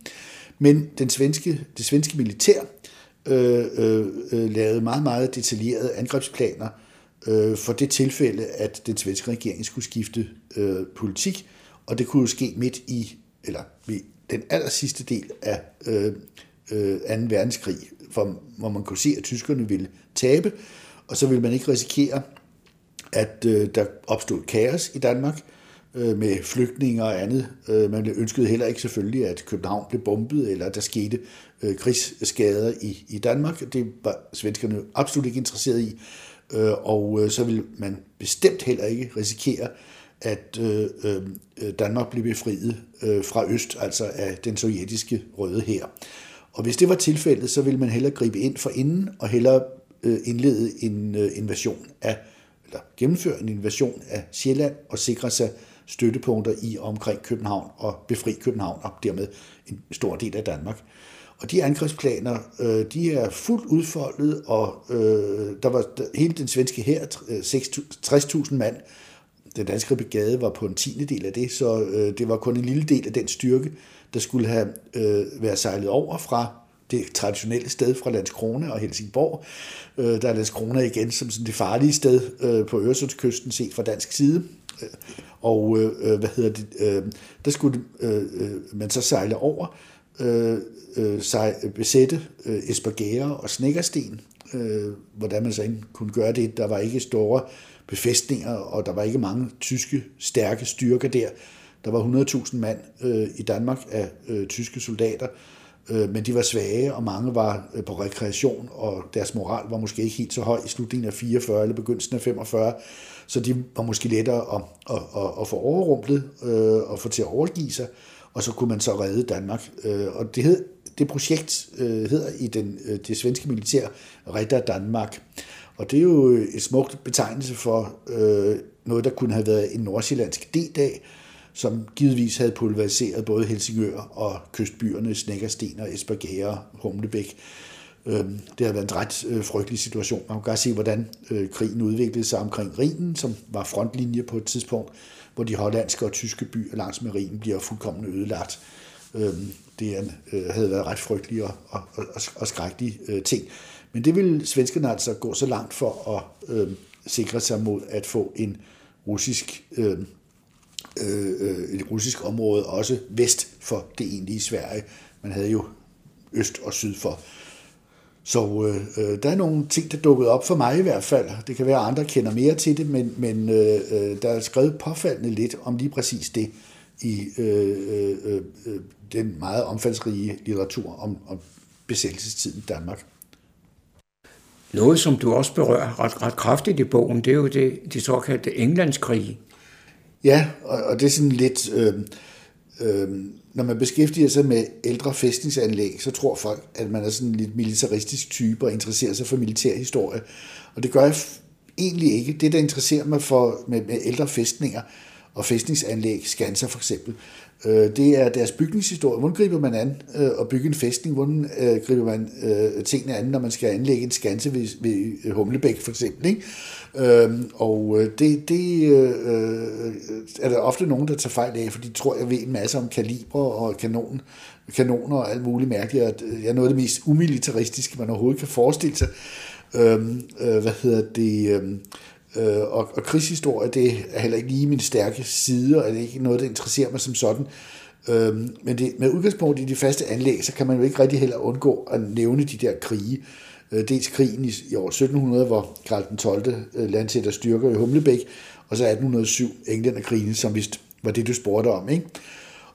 Men den svenske, det svenske militær øh, øh, lavede meget, meget detaljerede angrebsplaner øh, for det tilfælde, at den svenske regering skulle skifte øh, politik. Og det kunne jo ske midt i, eller ved den aller sidste del af øh, anden verdenskrig, hvor man kunne se, at tyskerne ville tabe, og så ville man ikke risikere, at der opstod kaos i Danmark med flygtninge og andet. Man ønskede heller ikke selvfølgelig, at København blev bombet, eller at der skete krigsskader i Danmark. Det var svenskerne absolut ikke interesserede i, og så ville man bestemt heller ikke risikere, at Danmark blev befriet fra øst, altså af den sovjetiske røde hær. Og hvis det var tilfældet, så ville man hellere gribe ind for inden og hellere øh, indlede en øh, invasion af, eller gennemføre en invasion af Sjælland og sikre sig støttepunkter i omkring København og befri København og dermed en stor del af Danmark. Og de angrebsplaner, øh, de er fuldt udfoldet, og øh, der var der, hele den svenske hær, tres tusind mand. Den danske brigade var på en tiende del af det, så øh, det var kun en lille del af den styrke, der skulle have øh, været sejlet over fra det traditionelle sted fra Landskrona og Helsingborg. Øh, der er Landskrona igen som sådan det farlige sted øh, på Øresundskysten set fra dansk side. Øh, og øh, hvad hedder det? Øh, der skulle øh, man så sejle over, øh, sej, besætte øh, Esbjerg og Snækkersten. Øh, hvordan man så ikke kunne gøre det. Der var ikke store befæstninger, og der var ikke mange tyske stærke styrker der. Der var hundrede tusind mand øh, i Danmark af øh, tyske soldater, øh, men de var svage, og mange var øh, på rekreation, og deres moral var måske ikke helt så høj i slutningen af fireogfyrre eller begyndelsen af femogfyrre, så de var måske lettere at, at, at, at få overrumplet øh, og få til at overgive sig, og så kunne man så redde Danmark. Øh, og det, hed, det projekt øh, hedder i den, øh, det svenske militær Rädda Danmark. Og det er jo et smukt betegnelse for øh, noget, der kunne have været en nordsjællandsk D-dag, som givetvis havde pulveriseret både Helsingør og kystbyerne Snækkersten og Esbjerg og Humlebæk. Det havde været en ret frygtelig situation. Man kan godt se, hvordan krigen udviklede sig omkring Rhinen, som var frontlinje på et tidspunkt, hvor de hollandske og tyske byer langs med Rhinen bliver fuldkommen ødelagt. Det havde været ret frygtelige og, og, og, og skrækkelige ting. Men det ville svenskerne altså gå så langt for at øh, sikre sig mod at få en russisk, øh, øh, et russisk område også vest for det egentlige Sverige. Man havde jo øst og syd for. Så øh, der er nogle ting, der dukkede op for mig i hvert fald. Det kan være, at andre kender mere til det, men, men øh, der er skrevet påfaldende lidt om lige præcis det i øh, øh, øh, den meget omfangsrige litteratur om, om besættelsestiden i Danmark. Noget, som du også berører ret, ret kraftigt i bogen, det er jo det, de såkaldte Englandskrige. Ja, og, og det er sådan lidt... Øh, øh, Når man beskæftiger sig med ældre fæstningsanlæg, så tror folk, at man er sådan en lidt militaristisk type og interesserer sig for militærhistorie. Og det gør jeg egentlig ikke. Det, der interesserer mig for med, med ældre fæstninger og fæstningsanlæg, skanser for eksempel, øh, det er deres bygningshistorie. Hvordan griber man an øh, at bygge en fæstning? Hvordan øh, griber man øh, tingene an, når man skal anlægge en skanse ved, ved Humlebæk for eksempel? Ikke? Øh, og det, det øh, er der ofte nogen, der tager fejl af, for de tror, jeg ved en masse om kaliber og kanon, kanoner og alt muligt mærkeligt. Jeg er noget af det mest umilitaristiske, man overhovedet kan forestille sig. Øh, øh, hvad hedder det... Øh, Og, og krigshistorie, det er heller ikke lige min stærke side, og det er ikke noget, der interesserer mig som sådan. Øhm, men det, med udgangspunkt i de faste anlæg, så kan man jo ikke rigtig heller undgå at nævne de der krige. Øh, dels krigen i, i år sytten hundrede, hvor Karl den tolvte landsætter styrker i Humlebæk, og så atten hundrede syv englænderkrigen, som vist var det, du spurgte om, ikke?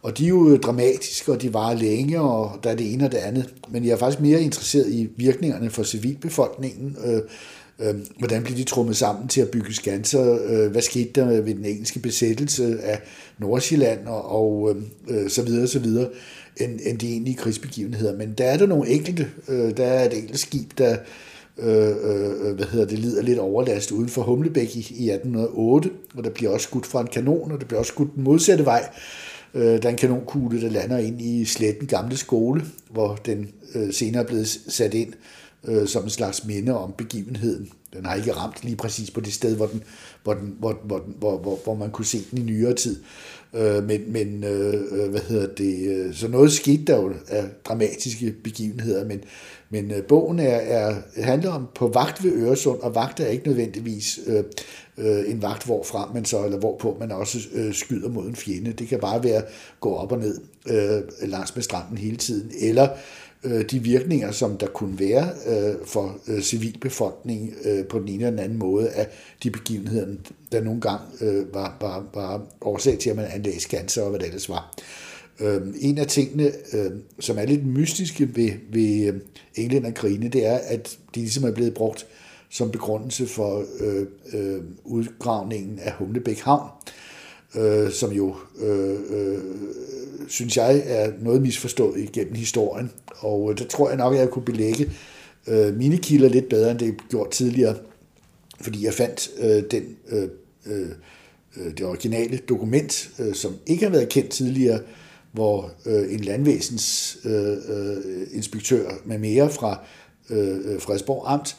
Og de er jo dramatiske, og de varer længe, og der er det ene og det andet. Men jeg er faktisk mere interesseret i virkningerne for civilbefolkningen, øh, hvordan blev de trummet sammen til at bygge skanser, hvad skete der ved den engelske besættelse af Nordsjælland og, og øh, så videre, så videre, end, end de egentlige krigsbegivenheder. Men der er der nogle enkelte, øh, der er et enkelt skib, der øh, hvad hedder det, lider lidt overlast uden for Humlebæk i, i atten hundrede otte, og der bliver også skudt fra en kanon, og der bliver også skudt den modsatte vej. Øh, der er en kanonkugle, der lander ind i Sletten Gamle Skole, hvor den øh, senere er blevet sat ind som en slags minde om begivenheden. Den har ikke ramt lige præcis på det sted, hvor, den, hvor, den, hvor, hvor, hvor, hvor man kunne se den i nyere tid. Øh, men men øh, hvad hedder det? Så noget skete der jo af dramatiske begivenheder, men, men øh, bogen er, er, handler om på vagt ved Øresund, og vagt er ikke nødvendigvis øh, øh, en vagt hvorfra man så, eller hvorpå man også øh, skyder mod en fjende. Det kan bare være at gå op og ned øh, langs med stranden hele tiden, eller de virkninger, som der kunne være øh, for øh, civilbefolkningen øh, på den ene eller den anden måde af de begivenheder, der nogle gange øh, var, var, var årsag til, at man anlagde skanser og hvad det ellers var. Øh, en af tingene, øh, som er lidt mystiske ved, ved englænderkrigene, det er, at de ligesom er blevet brugt som begrundelse for øh, øh, udgravningen af Humlebæk Havn, øh, som jo øh, øh, synes jeg er noget misforstået igennem historien, og der tror jeg nok, at jeg kunne belægge øh, mine kilder lidt bedre, end det gjorde tidligere, fordi jeg fandt øh, den, øh, øh, det originale dokument, øh, som ikke har været kendt tidligere, hvor øh, en landvæsens øh, inspektør med mere fra øh, Fredensborg Amt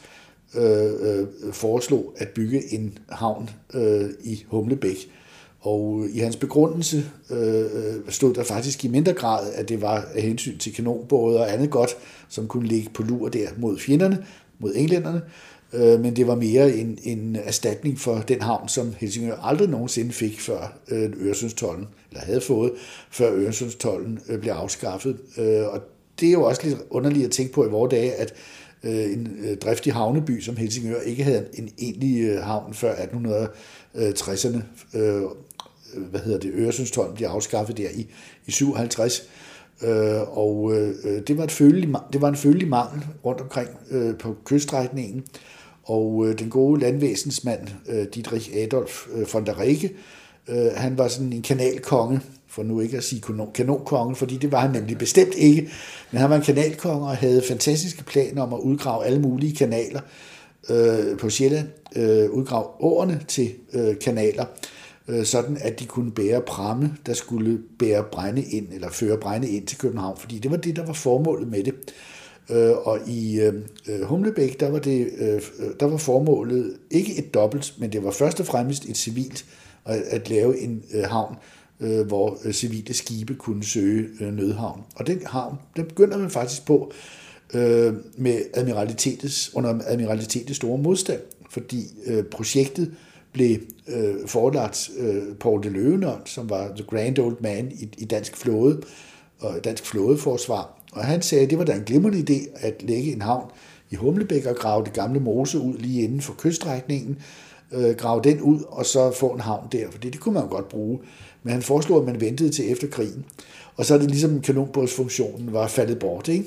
øh, øh, foreslog at bygge en havn øh, i Humlebæk. Og i hans begrundelse øh, stod der faktisk i mindre grad, at det var af hensyn til kanonbåde og andet godt, som kunne ligge på lur der mod fjenderne, mod englænderne. Øh, men det var mere en, en erstatning for den havn, som Helsingør aldrig nogensinde fik før øh, Øresundstollen, eller havde fået, før Øresundstollen øh, blev afskaffet. Øh, og det er jo også lidt underligt at tænke på i vore dage, at øh, en øh, driftig havneby som Helsingør ikke havde en egentlig øh, havn før atten tresserne. Øh, hvad hedder det, Øresundstollen bliver afskaffet der i, i syvoghalvtreds, øh, og øh, det var et følelig, det var en følelig mangel rundt omkring øh, på kyststrækningen, og øh, den gode landvæsensmand, øh, Dietrich Adolf øh, von der Række, øh, han var sådan en kanalkonge, for nu ikke at sige kanonkonge, fordi det var han nemlig bestemt ikke, men han var en kanalkonge og havde fantastiske planer om at udgrave alle mulige kanaler øh, på Sjælland, øh, udgrave åerne til øh, kanaler, sådan at de kunne bære pramme, der skulle bære brænde ind, eller føre brænde ind til København, fordi det var det, der var formålet med det. Og i Humlebæk, der var, det, der var formålet ikke et dobbelt, men det var først og fremmest et civilt, at lave en havn, hvor civile skibe kunne søge nødhavn. Og den havn, der begynder man faktisk på øh, med admiralitetets, under admiralitetets store modstand, fordi øh, projektet blev øh, forelagt øh, Paul de Løvenørn, som var the grand old man i, i dansk flåde og dansk flådeforsvar. Og han sagde, at det var da en glimrende idé at lægge en havn i Humlebæk og grave det gamle mose ud lige inden for kyststrækningen, øh, grave den ud og så få en havn der, for det kunne man jo godt bruge. Men han foreslog, at man ventede til efter krigen. Og så er det ligesom, kanonbådsfunktionen var faldet bort, ikke?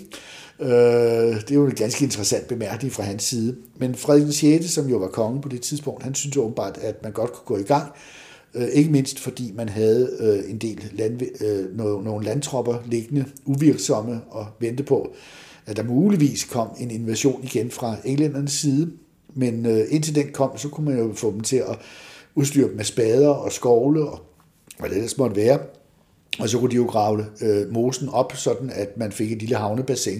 Øh, det er jo en ganske interessant bemærkning fra hans side. Men Frederik den sjette, som jo var konge på det tidspunkt, han syntes åbenbart, at man godt kunne gå i gang. Øh, ikke mindst fordi man havde øh, en del land, øh, nogle, nogle landtropper liggende, uvirksomme og vente på, at der muligvis kom en invasion igen fra englændernes side. Men øh, indtil den kom, så kunne man jo få dem til at udstyre dem med spader og skovle og hvad det ellers måtte være. Og så kunne de jo grave øh, mosen op, sådan at man fik et lille havnebassin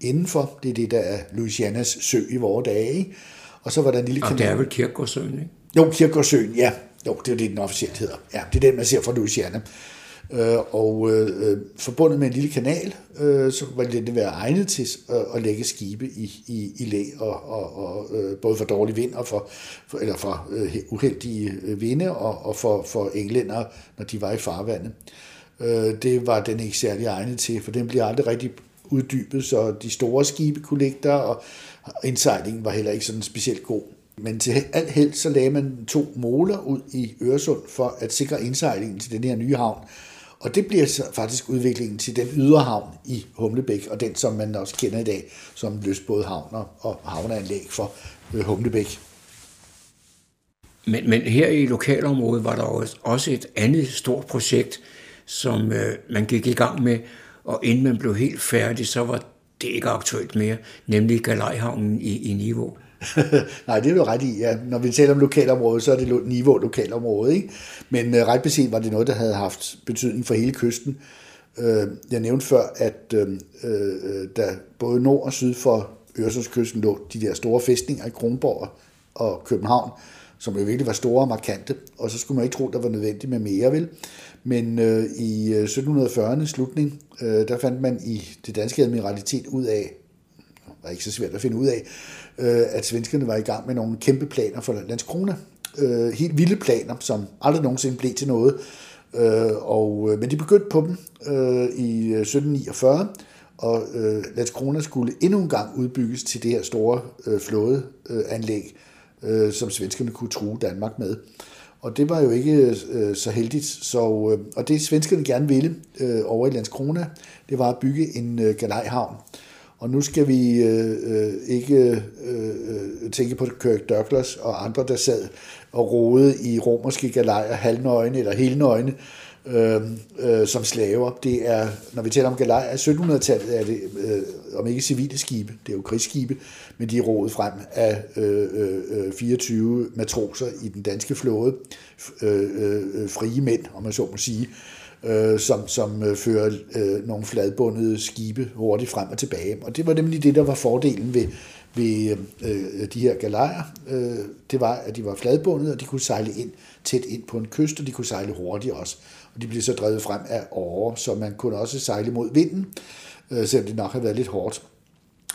indenfor. Det er det, der er Louisianas sø i vore dage, ikke? Og så var der en lille kanal. Og det er vel Kirkegårdsøen, ikke? Jo, Kirkegårdsøen, ja. Jo, det er det, den officielt hedder. Ja, det er den, man ser fra Louisiana. Øh, og øh, forbundet med en lille kanal, øh, så var det være egnet til at lægge skibe i, i, i læ, og, og, og, øh, både for dårlig vind, og for, for, eller for øh, uheldige vinde, og, og for, for englænder, når de var i farvandet. Det var den ikke særlig egnet til, for den blev aldrig rigtig uddybet, så de store skibe kunne ligge der, og indsejlingen var heller ikke sådan specielt god. Men til alt held, så lagde man to moler ud i Øresund for at sikre indsejlingen til den her nye havn. Og det bliver så faktisk udviklingen til den ydre havn i Humlebæk, og den, som man også kender i dag som lystbådehavn og havneanlæg for Humlebæk. Men, men her i lokalområdet var der også et andet stort projekt, som øh, man gik i gang med, og inden man blev helt færdig, så var det ikke aktuelt mere, nemlig Galajhavnen i, i Nivå. Nej, det er jo ret i, ja. Når vi taler om lokalområdet, så er det Nivå lokalområdet, ikke? Men øh, ret beset var det noget, der havde haft betydning for hele kysten. Øh, jeg nævnte før, at øh, der både nord og syd for Øresundskysten lå de der store fæstninger i Kronborg og København, som jo virkelig var store og markante, og så skulle man ikke tro, der var nødvendigt med mere, vel? Men øh, i sytten fyrrerne slutning, øh, der fandt man i det danske admiralitet ud af, det var ikke så svært at finde ud af, øh, at svenskerne var i gang med nogle kæmpe planer for Landskrona. Øh, helt vilde planer, som aldrig nogensinde blev til noget. Øh, og, men de begyndte på dem øh, i sytten niogfyrre, og øh, Landskrona skulle endnu en gang udbygges til det her store øh, flådeanlæg, øh, som svenskerne kunne true Danmark med. Og det var jo ikke øh, så heldigt, så, øh, og det svenskerne gerne ville øh, over i Landskrona, det var at bygge en øh, galejhavn. Og nu skal vi øh, ikke øh, tænke på Kirk Douglas og andre, der sad og rodede i romerske galejer, halvnøgne eller helnøgne, øh, øh, som slaver. Det er, når vi taler om galejer af sytten hundrede-tallet, er det øh, om ikke civile skibe, det er jo krigsskibe, men de er rodet frem af øh, øh, fireogtyve matroser i den danske flåde, øh, øh, frie mænd, om man så må sige, øh, som, som fører øh, nogle fladbundede skibe hurtigt frem og tilbage. Og det var nemlig det, der var fordelen ved, ved øh, de her galejer. Øh, det var, at de var fladbundede, og de kunne sejle ind tæt ind på en kyst, og de kunne sejle hurtigt også. Og de blev så drevet frem af årer, så man kunne også sejle mod vinden, øh, selvom det nok havde været lidt hårdt.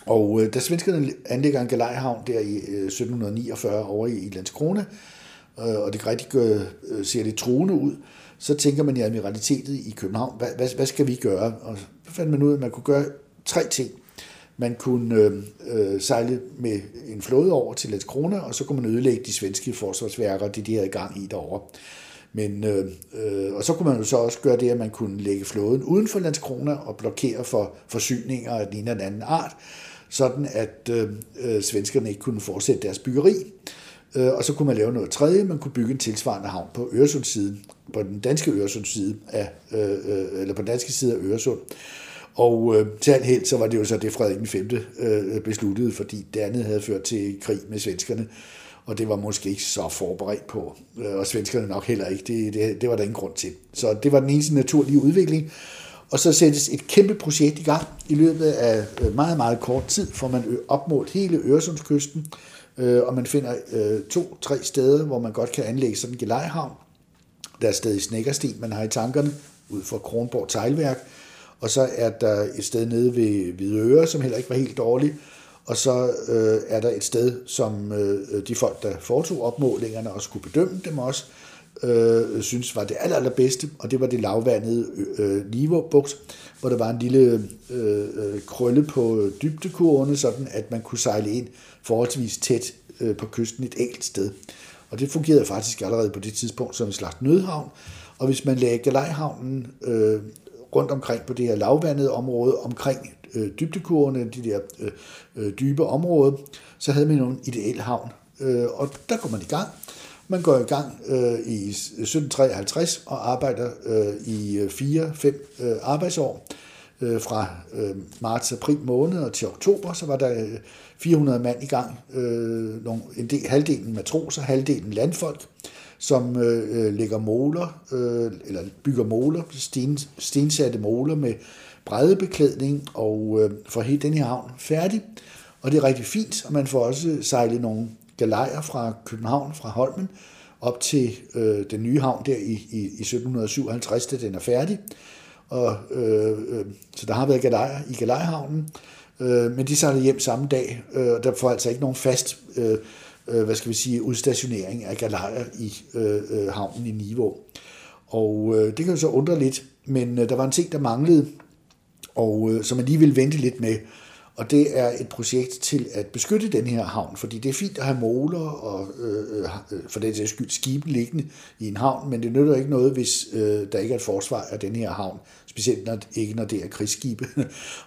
Og øh, da svenskerne anlægger en galejhavn der i øh, sytten niogfyrre over i Landskrona, øh, og det rigtig øh, ser lidt truende ud, så tænker man i admiralitetet i København, hvad, hvad, hvad skal vi gøre? Og så fandt man ud af, at man kunne gøre tre ting. Man kunne øh, øh, sejle med en flåde over til Landskrona, og så kunne man ødelægge de svenske forsvarsværker, det de havde gang i derovre. Men, øh, øh, og så kunne man jo så også gøre det, at man kunne lægge flåden uden for Landskrona og blokere for forsyninger af den ene eller anden art, sådan at øh, svenskerne ikke kunne fortsætte deres byggeri. Øh, og så kunne man lave noget tredje, man kunne bygge en tilsvarende havn på Øresundssiden, på den danske Øresundsside af, øh, eller på den danske side af Øresund. Og øh, til alt held, så var det jo så det Frederik den femte øh, besluttede, fordi det andet havde ført til krig med svenskerne, og det var måske ikke så forberedt på, og svenskerne nok heller ikke, det, det, det var der ingen grund til. Så det var den eneste naturlige udvikling, og så sættes et kæmpe projekt i gang i løbet af meget, meget kort tid, for man opmålt hele Øresundskysten, og man finder to-tre steder, hvor man godt kan anlægge sådan en gelejhavn. Der er sted i Snækkersten, man har i tankerne, ud fra Kronborg Teglværk, Og så er der et sted nede ved Hvidøre, som heller ikke var helt dårligt. Og så øh, er der et sted, som øh, de folk, der foretog opmålingerne og skulle bedømme dem også, øh, synes var det aller, aller bedste. Og det var det lavvandede øh, Nivå-bugt, hvor der var en lille øh, krølle på dybdekurvene, sådan at man kunne sejle ind forholdsvis tæt øh, på kysten et enkelt sted. Og det fungerede faktisk allerede på det tidspunkt som en slags nødhavn. Og hvis man lagde Galajhavnen øh, rundt omkring på det her lavvandede område, omkring øh, dybdekurvene, de der øh, øh, dybe områder, så havde man en ideel havn. Øh, og der går man i gang. Man går i gang øh, i sytten treoghalvtreds og arbejder øh, i fire fem øh, arbejdsår. Øh, fra øh, marts-april måned og til oktober, så var der øh, fire hundrede mand i gang. Øh, nogle, en del, halvdelen matroser, halvdelen landfolk, som øh, lægger moler, øh, eller bygger moler, sten, stensatte moler med breddebeklædning og øh, får helt den her havn færdig. Og det er rigtig fint, og man får også sejlet nogle galejer fra København, fra Holmen, op til øh, den nye havn der i, i, i sytten syvoghalvtreds, da den er færdig. Og, øh, øh, så der har været galejer i Galejhavnen, øh, men de sejlede hjem samme dag, øh, og der får altså ikke nogen fast øh, øh, hvad skal vi sige, udstationering af galejer i øh, havnen i Nivå. Og øh, det kan jo så undre lidt, men øh, der var en ting, der manglede, og øh, som man lige ville vente lidt med, og det er et projekt til at beskytte den her havn, fordi det er fint at have moler og øh, for den sags skyld skibe liggende i en havn, men det nytter ikke noget, hvis øh, der ikke er et forsvar af den her havn, specielt når, ikke når det er krigsskibe.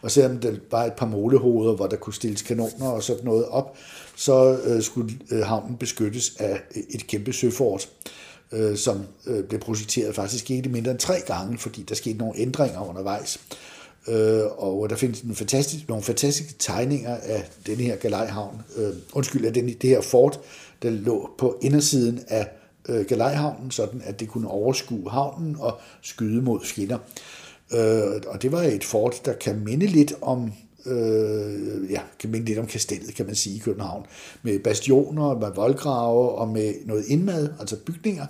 Og selvom der var et par molehoveder, hvor der kunne stilles kanoner og sådan noget op, så øh, skulle havnen beskyttes af et kæmpe søfort, øh, som øh, blev projekteret faktisk ikke mindre end tre gange, fordi der skete nogle ændringer undervejs. Øh, og der findes nogle fantastiske, nogle fantastiske tegninger af denne her Galejhavn, øh, undskyld, af den, det her fort, der lå på indersiden af øh, Galejhavnen, sådan at det kunne overskue havnen og skyde mod fjender. Øh, og det var et fort, der kan minde lidt om øh, ja, kan minde lidt om kastellet, kan man sige, i København, med bastioner, med voldgrave og med noget indmad, altså bygninger.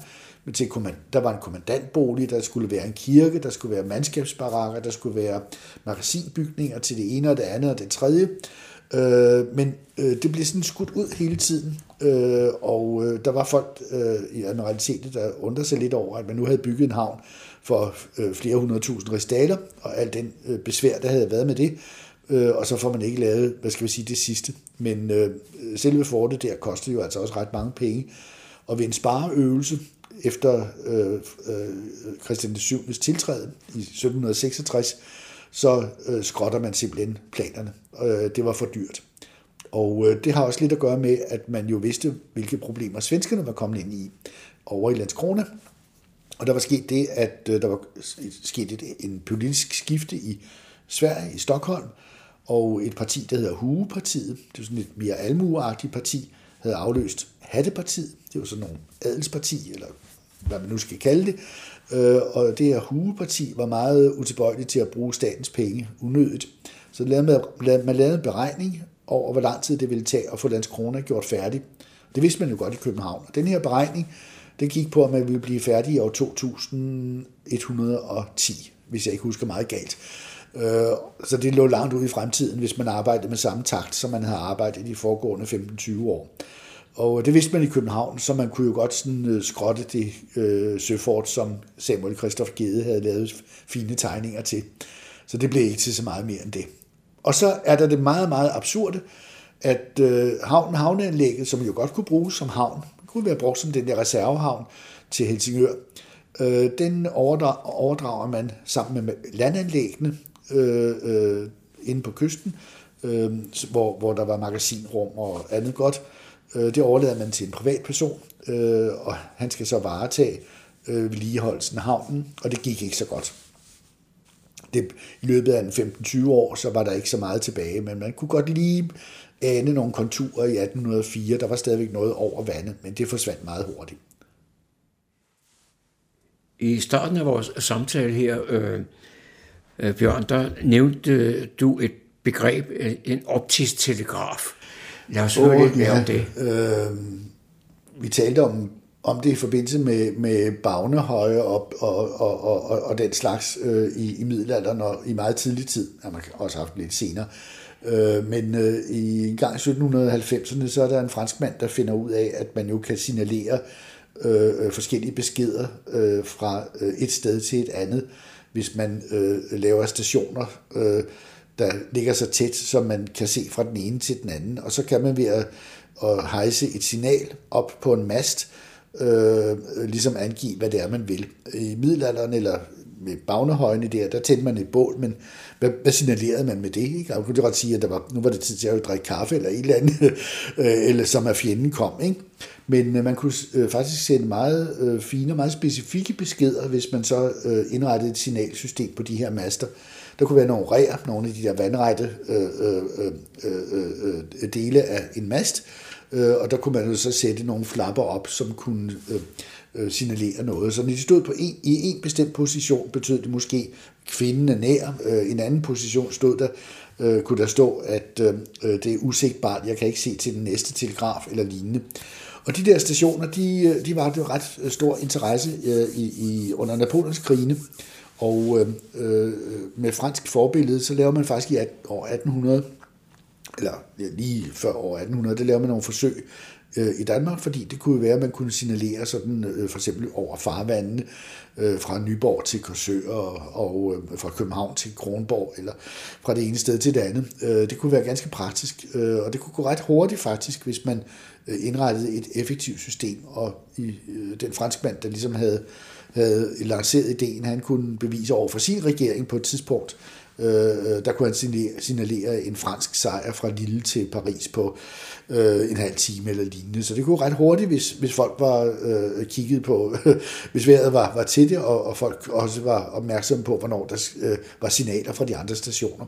Der var en kommandantbolig, der skulle være en kirke, der skulle være mandskabsbarakker, der skulle være magasinbygninger til det ene og det andet og det tredje. Men det blev sådan skudt ud hele tiden, og der var folk i admiralitetet, der undrede sig lidt over, at man nu havde bygget en havn for flere hundredtusind rigsdaler, og al den besvær, der havde været med det, og så får man ikke lavet, hvad skal vi sige, det sidste. Men selve fortet der kostede jo altså også ret mange penge, og ved en spareøvelse, efter øh, øh, Christian syvendes tiltræden i sytten seksogtres, så øh, skrotter man simpelthen planerne. Øh, det var for dyrt. Og øh, det har også lidt at gøre med, at man jo vidste, hvilke problemer svenskerne var kommet ind i over i Landskrona. Og der var sket det, at øh, der var sket et, en politisk skifte i Sverige, i Stockholm, og et parti, der hedder Huepartiet, det er sådan et mere almueagtigt parti, havde afløst Hattepartiet. Det var sådan nogle adelsparti, eller hvad man nu skal kalde det. Og det her Hueparti var meget utilbøjeligt til at bruge statens penge unødigt. Så man lavede en beregning over, hvor lang tid det ville tage at få Landskrona gjort færdig. Det vidste man jo godt i København. Og den her beregning, den gik på, at man ville blive færdig i år to tusind et hundrede og ti, hvis jeg ikke husker meget galt. Så det lå langt ud i fremtiden, hvis man arbejdede med samme takt, som man havde arbejdet i de foregående femten tyve år. Og det vidste man i København, så man kunne jo godt sådan skrotte det øh, søfort, som Samuel Christoph Gede havde lavet fine tegninger til. Så det blev ikke til så meget mere end det. Og så er der det meget, meget absurde, at øh, havnen, havneanlægget, som jo godt kunne bruges som havn, kunne være brugt som den der reservehavn til Helsingør, øh, den overdra- overdrager man sammen med landanlæggene øh, øh, inde på kysten, øh, hvor, hvor der var magasinrum og andet godt. Det overlader man til en privatperson, og han skal så varetage vedligeholdelsen af havnen, og det gik ikke så godt. Det, I løbet af femten tyve år, så var der ikke så meget tilbage, men man kunne godt lige ane nogle konturer i atten nul fire. Der var stadigvæk noget over vandet, men det forsvandt meget hurtigt. I starten af vores samtale her, øh, Bjørn, der nævnte du et begreb, en optisk telegraf. Lad os høre oh, lidt mere ja. om det. Øh, vi talte om om det i forbindelse med, med Bagnehøje og, og, og, og, og den slags øh, i, i middelalderen og i meget tidlig tid. Ja, man kan også have haft lidt senere. Øh, men øh, i en gang i sytten halvfemserne, så er der en franskmand, der finder ud af, at man jo kan signalere øh, forskellige beskeder øh, fra et sted til et andet, hvis man øh, laver stationer, øh, der ligger så tæt, som man kan se fra den ene til den anden. Og så kan man ved at, at hejse et signal op på en mast, Øh, ligesom angive, hvad det er, man vil. I middelalderen, eller med Bagnehøjene der, der tændte man et bål, men hvad, hvad signalerede man med det? Ikke? Man kunne godt sige, at der var, nu var det tid til at drikke kaffe, eller et eller andet, øh, eller som at fjenden kom. Ikke? Men øh, man kunne øh, faktisk sende meget øh, fine, meget specifikke beskeder, hvis man så øh, indrettede et signalsystem på de her master. Der kunne være nogle ræer, nogle af de der vandrette øh, øh, øh, øh, dele af en mast, og der kunne man jo så sætte nogle flapper op, som kunne øh, signalere noget. Så når de stod på en, i en bestemt position, betød det måske kvinden er nær. Øh, en anden position stod der, øh, kunne der stå, at øh, det er usigtbart, jeg kan ikke se til den næste telegraf eller lignende. Og de der stationer, de, de var det ret stor interesse øh, i, i, under Napoleonskrigene. Og øh, med fransk forbillede, så laver man faktisk i år atten hundrede, eller lige før år atten hundrede, der lavede man nogle forsøg øh, i Danmark, fordi det kunne være, at man kunne signalere sådan, øh, for eksempel over farvandene øh, fra Nyborg til Korsør og, og øh, fra København til Kronborg, eller fra det ene sted til det andet. Øh, det kunne være ganske praktisk, øh, og det kunne gå ret hurtigt faktisk, hvis man øh, indrettede et effektivt system, og i, øh, den franskmand, der ligesom havde, havde lanceret ideen, han kunne bevise over for sin regering på et tidspunkt, der kunne han signalere en fransk sejr fra Lille til Paris på en halv time eller lignende. Så det kunne ret hurtigt, hvis, hvis folk var øh, kigget på, hvis vejret var, var til det, og, og folk også var opmærksomme på, hvornår der øh, var signaler fra de andre stationer.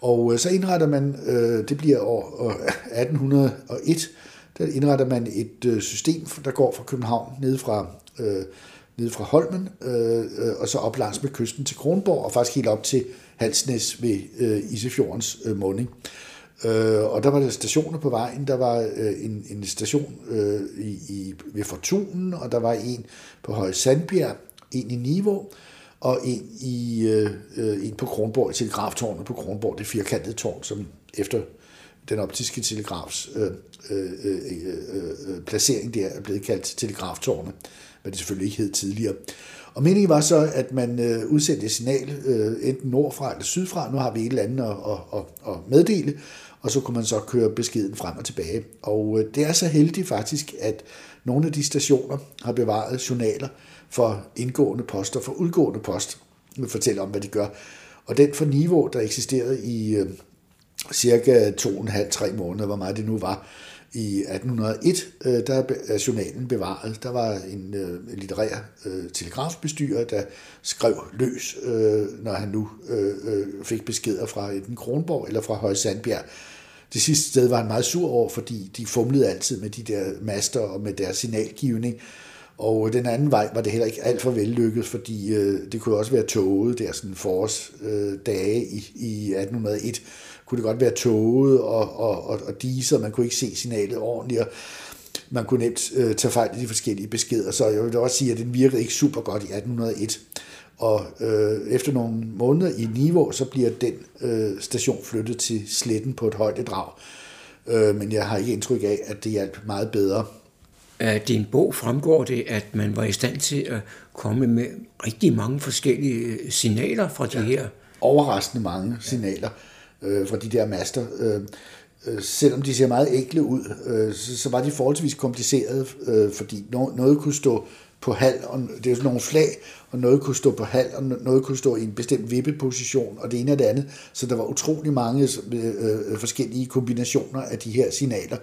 Og øh, så indretter man, øh, det bliver år atten hundrede og en, der indretter man et øh, system, der går fra København ned fra øh, nede fra Holmen, øh, og så op langs med kysten til Kronborg, og faktisk helt op til Halsnæs ved øh, Isefjordens øh, munding. Øh, og der var der stationer på vejen, der var øh, en, en station øh, i, i, ved Fortunen, og der var en på Høje Sandbjerg, en i Nivå, og en, i, øh, en på Kronborg, i telegraftårnet på Kronborg, det firkantede tårn, som efter den optiske telegrafs øh, øh, øh, øh, placering der er blevet kaldt telegraftårnet, men det selvfølgelig ikke hed tidligere. Og meningen var så, at man øh, udsendte et signal, øh, enten nordfra eller sydfra, nu har vi et eller andet at, at, at, at meddele, og så kunne man så køre beskeden frem og tilbage. Og øh, det er så heldigt faktisk, at nogle af de stationer har bevaret journaler for indgående post og for udgående post, vil fortælle om, hvad de gør. Og den for Nivå, der eksisterede i øh, cirka to komma fem til tre måneder, hvor meget det nu var, i atten hundrede og en, der er journalen bevaret. Der var en øh, litterær øh, telegrafbestyrer, der skrev løs, øh, når han nu øh, fik beskeder fra enten Kronborg eller fra Høje Sandbjerg. Det sidste sted var han meget sur over, fordi de fumlede altid med de der master og med deres signalgivning. Og den anden vej var det heller ikke alt for vellykket, fordi øh, det kunne også være tåget der sådan forårsdage øh, i, i atten hundrede og en. Kunne det godt være tåget og, og, og, og diser, man kunne ikke se signalet ordentligt, og man kunne nemt øh, tage fejl i de forskellige beskeder. Så jeg vil også sige, at den virkede ikke super godt i atten hundrede og en. Og øh, efter nogle måneder i Nivå, så bliver den øh, station flyttet til Sletten på et højdedrag. Øh, men jeg har ikke indtryk af, at det hjalp meget bedre. Af din bog fremgår det, at man var i stand til at komme med rigtig mange forskellige signaler fra de ja, her. Overraskende mange signaler øh, fra de der master. Øh, øh, selvom de ser meget enkle ud, øh, så, så var de forholdsvis komplicerede, øh, fordi no- noget kunne stå på halv, og det er jo sådan nogle flag, og noget kunne stå på halv, og noget kunne stå i en bestemt vippeposition, og det ene og det andet. Så der var utrolig mange øh, forskellige kombinationer af de her signaler.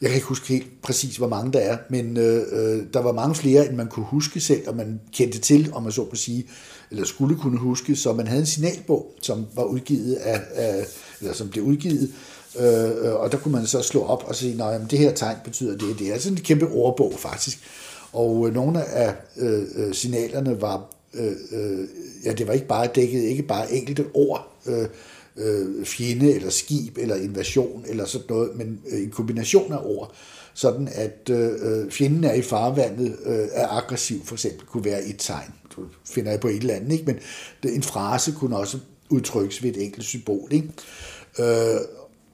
Jeg kan ikke huske helt præcis, hvor mange der er, men øh, der var mange flere, end man kunne huske selv, og man kendte til, om man så må sige, eller skulle kunne huske, så man havde en signalbog, som var udgivet af, af eller som blev udgivet, øh, og der kunne man så slå op og sige, nej, det her tegn betyder det, det er sådan en kæmpe ordbog faktisk, og øh, nogle af øh, signalerne var, øh, øh, ja, det var ikke bare dækket, ikke bare enkelte ord, øh, fjende eller skib eller invasion eller sådan noget, men en kombination af ord. sådan at øh, fjenden er i farvandet, øh, er aggressiv for eksempel, kunne være et tegn. Du finder jeg på et eller andet, ikke? Men en frase kunne også udtrykkes ved et enkelt symbol, ikke? Øh,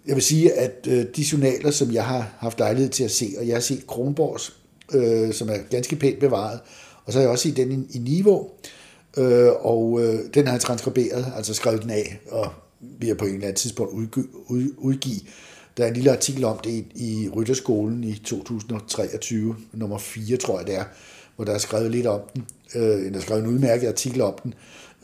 jeg vil sige, at øh, de journaler, som jeg har haft lejlighed til at se, og jeg har set Kronborgs, øh, som er ganske pænt bevaret, og så har jeg også set den i, i Nivå, øh, og øh, den har jeg transkriberet, altså skrevet den af, og vi har på en eller anden tidspunkt udgive. Der er en lille artikel om det i Rytterskolen i to tusind treogtyve, nummer fire, tror jeg det er, hvor der er skrevet lidt om den, øh, der er skrevet en udmærket artikel om den,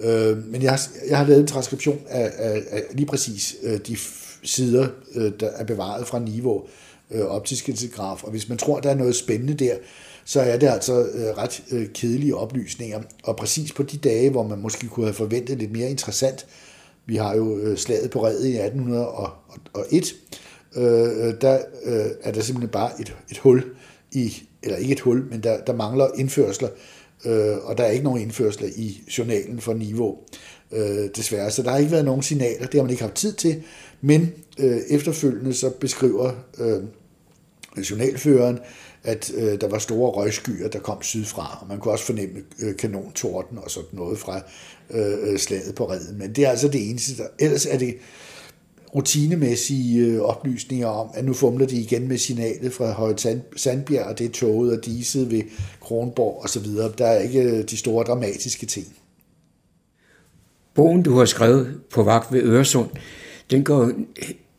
øh, men jeg har, jeg har lavet en transkription af, af, af lige præcis øh, de f- sider, øh, der er bevaret fra Nivå, øh, optisk skitsegraf, og hvis man tror, der er noget spændende der, så er det altså øh, ret øh, kedelige oplysninger, og præcis på de dage, hvor man måske kunne have forventet lidt mere interessant. Vi har jo slaget på Reden i atten nul et, øh, der øh, er der simpelthen bare et, et hul i, eller ikke et hul, men der, der mangler indførsler, øh, og der er ikke nogen indførsler i journalen for Nivå, øh, desværre. Så der har ikke været nogen signaler, det har man ikke haft tid til, men øh, efterfølgende så beskriver øh, journalføreren, at øh, der var store røgskyer, der kom sydfra, og man kunne også fornemme øh, kanontorden og sådan noget fra øh, slaget på Reden. Men det er altså det eneste. Der. Ellers er det rutinemæssige øh, oplysninger om, at nu fumler de igen med signalet fra Høje Sandbjerg, og det er toget og diset ved Kronborg osv. Der er ikke øh, de store dramatiske ting. Bogen, du har skrevet på vagt ved Øresund, den går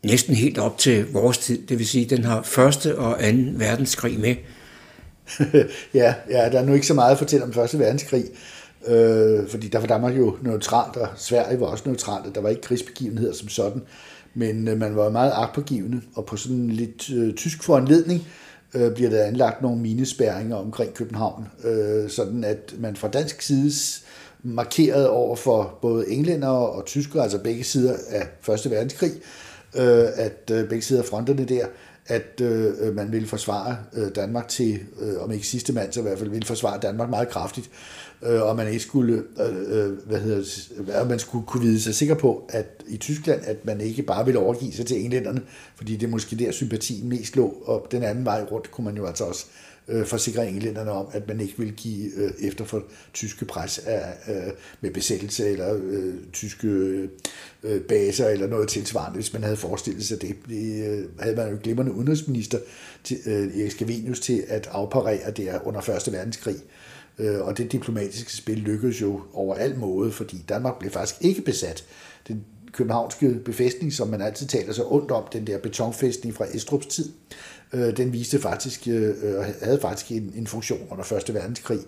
næsten helt op til vores tid, det vil sige, at den har første og anden verdenskrig med. ja, ja, der er nu ikke så meget at fortælle om første verdenskrig, øh, fordi der var Danmark jo neutralt, og Sverige var også neutralt, og der var ikke krigsbegivenheder som sådan, men øh, man var meget agtpågivende, og på sådan en lidt øh, tysk foranledning øh, bliver der anlagt nogle minespærringer omkring København, øh, sådan at man fra dansk side markerede over for både englændere og tyskere, altså begge sider af første verdenskrig, at begge sider af fronterne der, at man ville forsvare Danmark til, om ikke sidste mand, så i hvert fald ville forsvare Danmark meget kraftigt, og man ikke skulle, hvad hedder, man skulle kunne vide sig sikker på, at i Tyskland, at man ikke bare ville overgive sig til englænderne, fordi det måske der sympatien mest lå, og den anden vej rundt kunne man jo altså også forsikre englænderne om, at man ikke ville give efter for tyske pres af, med besættelse eller øh, tyske øh, baser eller noget tilsvarende, hvis man havde forestillet sig det. Øh, havde man jo glimrende udenrigsminister til, øh, Erik Scavenius til at afparere det under første verdenskrig. Øh, og det diplomatiske spil lykkedes jo over al måde, fordi Danmark blev faktisk ikke besat. Den københavnske befæstning, som man altid taler så ondt om, den der betonfæstning fra Estrups tid, den viste faktisk, øh, havde faktisk en, en funktion under første verdenskrig,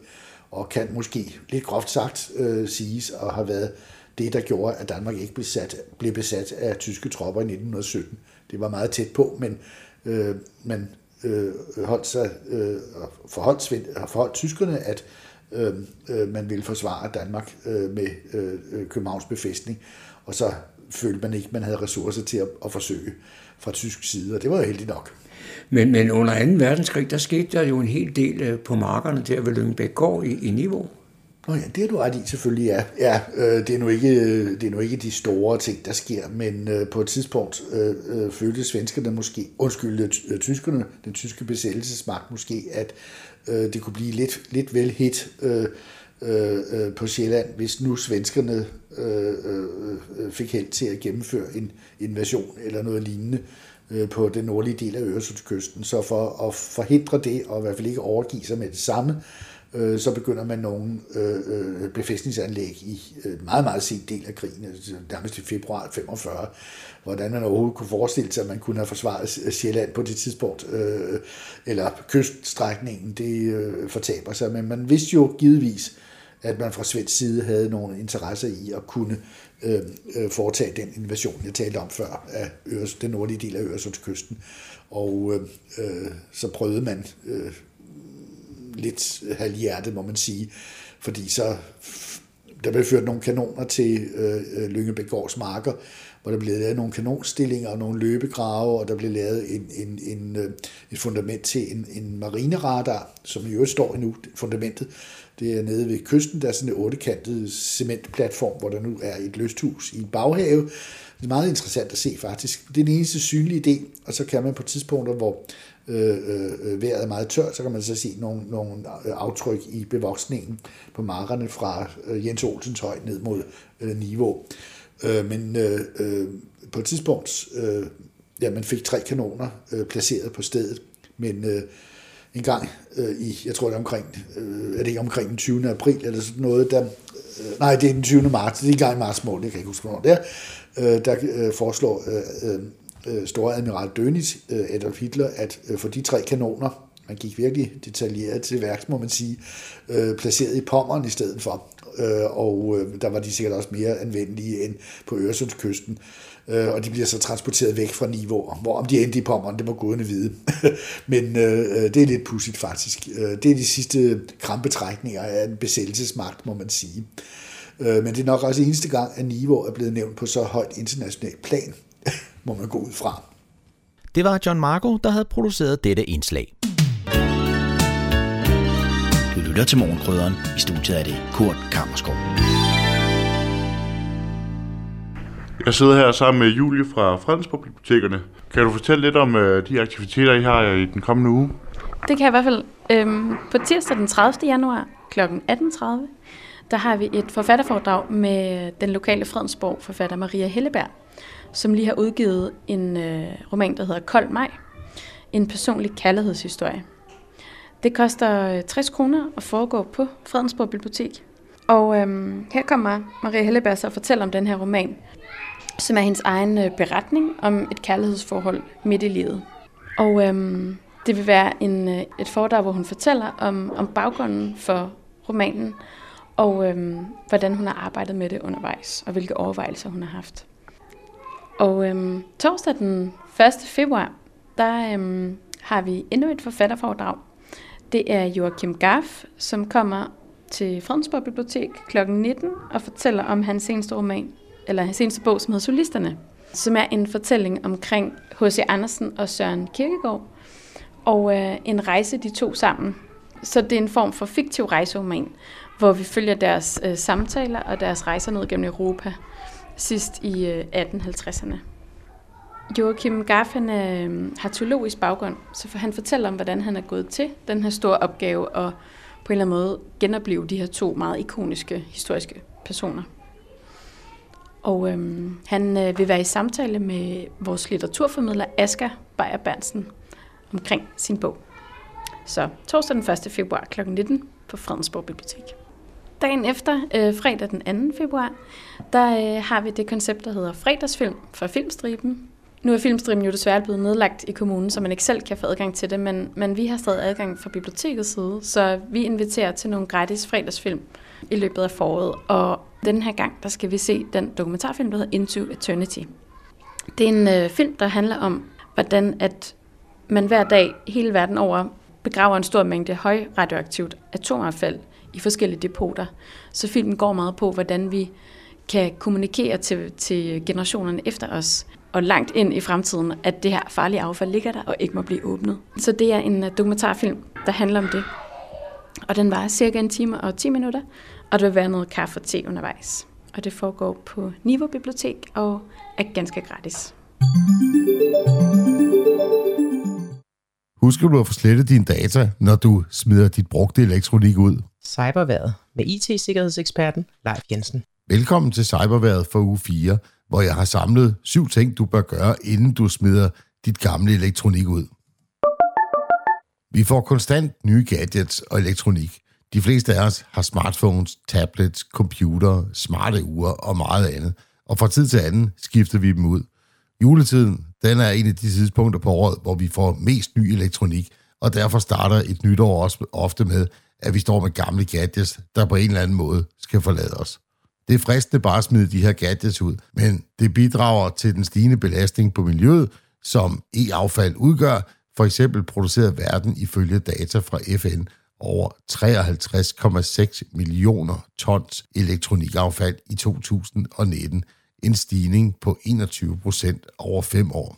og kan måske lidt groft sagt øh, siges, og har været det, der gjorde, at Danmark ikke blev, sat, blev besat af tyske tropper i nitten sytten. Det var meget tæt på, men øh, man øh, holdt sig, øh, forholdt, forholdt tyskerne, at øh, man ville forsvare Danmark øh, med øh, Københavns befæstning, og så følte man ikke, man havde ressourcer til at, at forsøge fra tysk side, og det var jo heldigt nok. Men, men under anden verdenskrig, der skete der jo en hel del på markerne der ved Lyngbækgård i, i Nivå. Nå ja, det er du ret i, selvfølgelig, ja. ja øh, det, er nu ikke, det er nu ikke de store ting, der sker, men øh, på et tidspunkt øh, øh, følte svenskerne måske, undskyld, tyskerne, den tyske besættelsesmagt måske, at øh, det kunne blive lidt, lidt vel hit øh, øh, på Sjælland, hvis nu svenskerne øh, øh, fik held til at gennemføre en invasion eller noget lignende på den nordlige del af Øresundskysten. Så for at forhindre det, og i hvert fald ikke overgive sig med det samme, så begynder man nogle befæstningsanlæg i meget, meget sent del af krigen, nærmest i februar femogfyrre. Hvordan man overhovedet kunne forestille sig, at man kunne have forsvaret Sjælland på det tidspunkt, eller kyststrækningen, det fortaber sig. Men man vidste jo givetvis, at man fra svensk side havde nogle interesser i at kunne øh, foretage den invasion, jeg talte om før, af Øres, den nordlige del af Øresundskysten. Og øh, så prøvede man øh, lidt halvhjertet, må man sige, fordi så der blev ført nogle kanoner til øh, Lyngebækgårds marker, hvor der blev lavet nogle kanonstillinger og nogle løbegrave, og der blev lavet en, en, en, et fundament til en, en marineradar, som i øvrigt står endnu, fundamentet. Det er nede ved kysten, der er sådan en ottekantet cementplatform, hvor der nu er et lysthus i en baghave. Det er meget interessant at se faktisk. Det er den eneste synlige del, og så kan man på tidspunkter, hvor øh, øh, vejret er meget tørt, så kan man så se nogle, nogle aftryk i bevoksningen på markerne fra Jens Olsens høj ned mod øh, Nivå. Øh, men øh, øh, på et tidspunkt, øh, ja, man fik tre kanoner øh, placeret på stedet, men øh, en gang øh, i, jeg tror det er omkring, øh, er det ikke omkring den tyvende april eller sådan noget, der, øh, nej det er den tyvende marts, det er en gang i marts måned, jeg kan ikke huske hvornår det er, øh, der øh, foreslår øh, øh, store admiral Dönitz, øh, Adolf Hitler, at øh, for de tre kanoner, man gik virkelig detaljeret til værks, må man sige, øh, placeret i Pommern i stedet for, øh, og øh, der var de sikkert også mere anvendelige end på Øresundskysten. Og de bliver så transporteret væk fra Nivå. Hvorom de endte i Pommern, det må gudene vide. Men øh, det er lidt pudsigt faktisk. Det er de sidste krampetrækninger af en besættelsesmagt, må man sige. Men det er nok også eneste gang, at Nivå er blevet nævnt på så højt internationalt plan, må man gå ud fra. Det var John Macko, der havde produceret dette indslag. Du lytter til Morgenkrydderen. I studiet er det Kurt Kamperskov. Jeg sidder her sammen med Julie fra Fredensborg Bibliotekerne. Kan du fortælle lidt om øh, de aktiviteter, I har i den kommende uge? Det kan jeg i hvert fald. Øhm, på tirsdag den tredivte januar kl. atten tredive, der har vi et forfatterforedrag med den lokale Fredensborg forfatter Maria Helleberg, som lige har udgivet en øh, roman, der hedder Kold Maj, en personlig kærlighedshistorie. Det koster tres kroner at foregå på Fredensborg Bibliotek. Og øhm, her kommer Maria Helleberg så og fortæller om den her roman, som er hendes egen beretning om et kærlighedsforhold midt i livet. Og øhm, det vil være en, et foredrag, hvor hun fortæller om, om baggrunden for romanen, og øhm, hvordan hun har arbejdet med det undervejs, og hvilke overvejelser hun har haft. Og øhm, torsdag den første februar, der øhm, har vi endnu et forfatterforedrag. Det er Joachim Garff, som kommer til Fredensborg Bibliotek klokken nitten og fortæller om hans seneste roman, eller hans seneste bog, som hedder Solisterne, som er en fortælling omkring H C Andersen og Søren Kirkegaard, og øh, en rejse de to sammen. Så det er en form for fiktiv rejseroman, hvor vi følger deres øh, samtaler og deres rejser ned gennem Europa, sidst i øh, atten halvtredserne. Joachim Garff øh, har teologisk baggrund, så for han fortæller om, hvordan han er gået til den her store opgave at på en eller anden måde genopleve de her to meget ikoniske historiske personer. Og øhm, han øh, vil være i samtale med vores litteraturformidler Asger Beyer Bernsen omkring sin bog. Så torsdag den første februar klokken nitten på Fredensborg Bibliotek. Dagen efter, øh, fredag den anden februar, der øh, har vi det koncept, der hedder fredagsfilm fra Filmstriben. Nu er Filmstriben jo desværre blevet nedlagt i kommunen, så man ikke selv kan få adgang til det, men, men vi har stadig adgang fra bibliotekets side, så vi inviterer til nogle gratis fredagsfilm i løbet af foråret, og den her gang, der skal vi se den dokumentarfilm, der hedder Into Eternity. Det er en øh, film, der handler om, hvordan at man hver dag hele verden over begraver en stor mængde højradioaktivt atomaffald i forskellige depoter. Så filmen går meget på, hvordan vi kan kommunikere til, til generationerne efter os, og langt ind i fremtiden, at det her farlige affald ligger der og ikke må blive åbnet. Så det er en øh, dokumentarfilm, der handler om det. Og den varer cirka en time og ti minutter, og der vil være noget kaffe og te undervejs. Og det foregår på Nivå Bibliotek og er ganske gratis. Husk, du at få slettet dine data, når du smider dit brugte elektronik ud. Cyberværet med I T-sikkerhedseksperten Leif Jensen. Velkommen til Cyberværet for uge fire, hvor jeg har samlet syv ting, du bør gøre, inden du smider dit gamle elektronik ud. Vi får konstant nye gadgets og elektronik. De fleste af os har smartphones, tablets, computere, smarte ure og meget andet. Og fra tid til anden skifter vi dem ud. Juletiden, den er en af de tidspunkter på året, hvor vi får mest ny elektronik, og derfor starter et nytår også ofte med, at vi står med gamle gadgets, der på en eller anden måde skal forlade os. Det er fristende bare at smide de her gadgets ud, men det bidrager til den stigende belastning på miljøet, som e-affald udgør. For eksempel producerede verden ifølge data fra F N over treoghalvtreds komma seks millioner tons elektronikaffald i to tusind nitten, en stigning på enogtyve procent over fem år.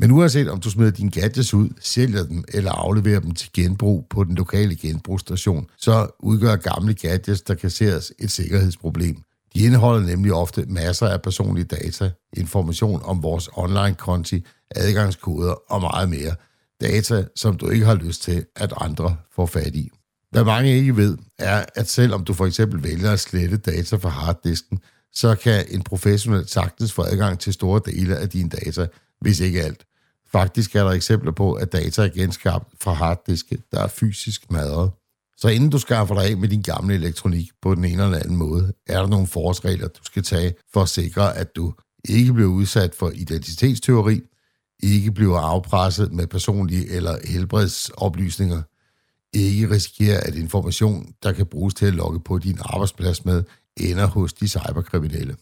Men uanset om du smider dine gadgets ud, sælger dem eller afleverer dem til genbrug på den lokale genbrugsstation, så udgør gamle gadgets, der kasseres, et sikkerhedsproblem. De indeholder nemlig ofte masser af personlige data, information om vores online-konti, adgangskoder og meget mere, data, som du ikke har lyst til, at andre får fat i. Hvad mange ikke ved, er, at selvom du for eksempel vælger at slette data fra harddisken, så kan en professionel sagtens få adgang til store dele af dine data, hvis ikke alt. Faktisk er der eksempler på, at data er genskabt fra harddiske, der er fysisk madret. Så inden du skaffer dig af med din gamle elektronik på den ene eller anden måde, er der nogle forholdsregler, du skal tage for at sikre, at du ikke bliver udsat for identitetstyveri, ikke bliver afpresset med personlige eller helbredsoplysninger, ikke risikerer, at information, der kan bruges til at logge på din arbejdsplads med, ender hos de cyberkriminelle.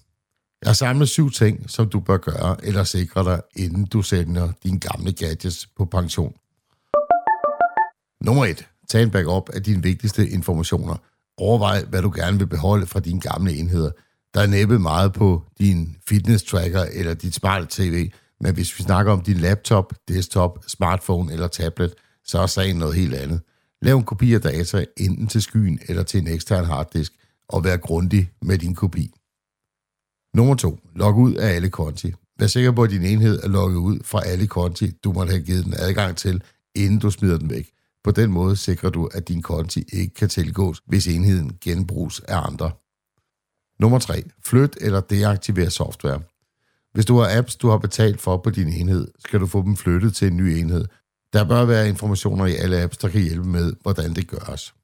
Jeg har samlet syv ting, som du bør gøre eller sikre dig, inden du sender dine gamle gadgets på pension. Nummer et. Tag en backup af dine vigtigste informationer. Overvej, hvad du gerne vil beholde fra dine gamle enheder. Der er næppe meget på din fitness-tracker eller dit smarte tv, men hvis vi snakker om din laptop, desktop, smartphone eller tablet, så er sagen noget helt andet. Lav en kopi af data enten til skyen eller til en ekstern harddisk, og vær grundig med din kopi. Nummer to. Log ud af alle konti. Vær sikker på, at din enhed er logget ud fra alle konti, du måtte have givet den adgang til, inden du smider den væk. På den måde sikrer du, at din konti ikke kan tilgås, hvis enheden genbruges af andre. Nummer tre. Flyt eller deaktiver software. Hvis du har apps, du har betalt for på din enhed, skal du få dem flyttet til en ny enhed. Der bør være informationer i alle apps, der kan hjælpe med, hvordan det gøres.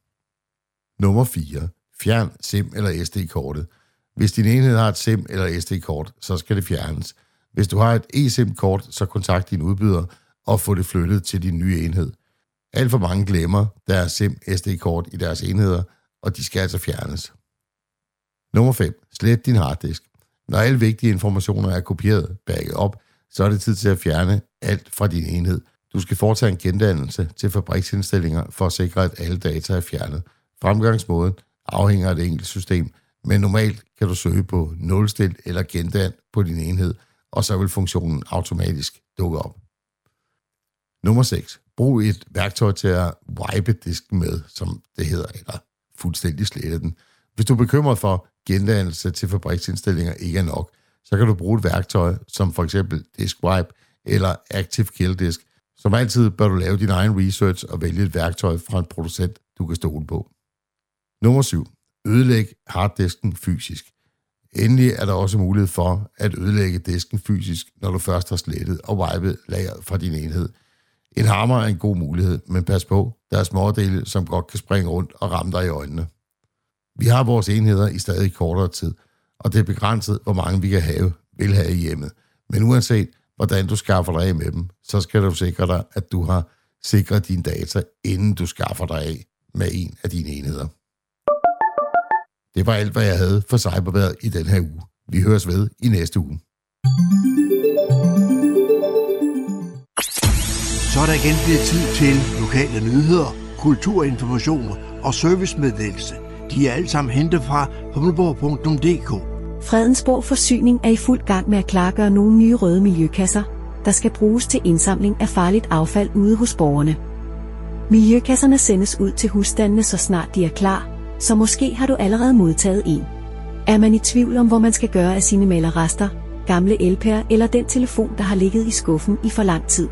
Nummer fire. Fjern SIM eller S D-kortet. Hvis din enhed har et SIM eller S D-kort, så skal det fjernes. Hvis du har et eSIM-kort, så kontakt din udbyder og få det flyttet til din nye enhed. Alt for mange glemmer deres SIM-S D-kort i deres enheder, og de skal altså fjernes. Nummer fem. Slet din harddisk. Når alle vigtige informationer er kopieret, backet op, så er det tid til at fjerne alt fra din enhed. Du skal foretage en gendannelse til fabriksindstillinger for at sikre, at alle data er fjernet. Fremgangsmåden afhænger af det enkelte system, men normalt kan du søge på nulstil eller gendan på din enhed, og så vil funktionen automatisk dukke op. Nummer seks. Brug et værktøj til at wipe disken med, som det hedder, eller fuldstændig slette den. Hvis du er bekymret for, gendannelse til fabriksindstillinger ikke er nok, så kan du bruge et værktøj som for eksempel Disk Wipe eller Active Kill Disk. Som altid bør du lave din egen research og vælge et værktøj fra en producent, du kan stole på. Nummer syv. Ødelæg harddisken fysisk. Endelig er der også mulighed for at ødelægge disken fysisk, når du først har slettet og wipet lageret fra din enhed. En hammer er en god mulighed, men pas på, der er smådele, som godt kan springe rundt og ramme dig i øjnene. Vi har vores enheder i stadig kortere tid, og det er begrænset, hvor mange vi kan have, vil have i hjemmet. Men uanset, hvordan du skaffer dig af med dem, så skal du sikre dig, at du har sikret dine data, inden du skaffer dig af med en af dine enheder. Det var alt, hvad jeg havde for cyberværet i den her uge. Vi høres ved i næste uge. Så er der igen blevet tid til lokale nyheder, kulturinformationer og servicemeddelelse. De er alle sammen hentet fra humleborg punktum d k. Fredensborg Forsyning er i fuld gang med at klargøre nogle nye røde miljøkasser, der skal bruges til indsamling af farligt affald ude hos borgerne. Miljøkasserne sendes ud til husstandene, så snart de er klar, så måske har du allerede modtaget en. Er man i tvivl om, hvor man skal gøre af sine malerrester, gamle elpærer eller den telefon, der har ligget i skuffen i for lang tid,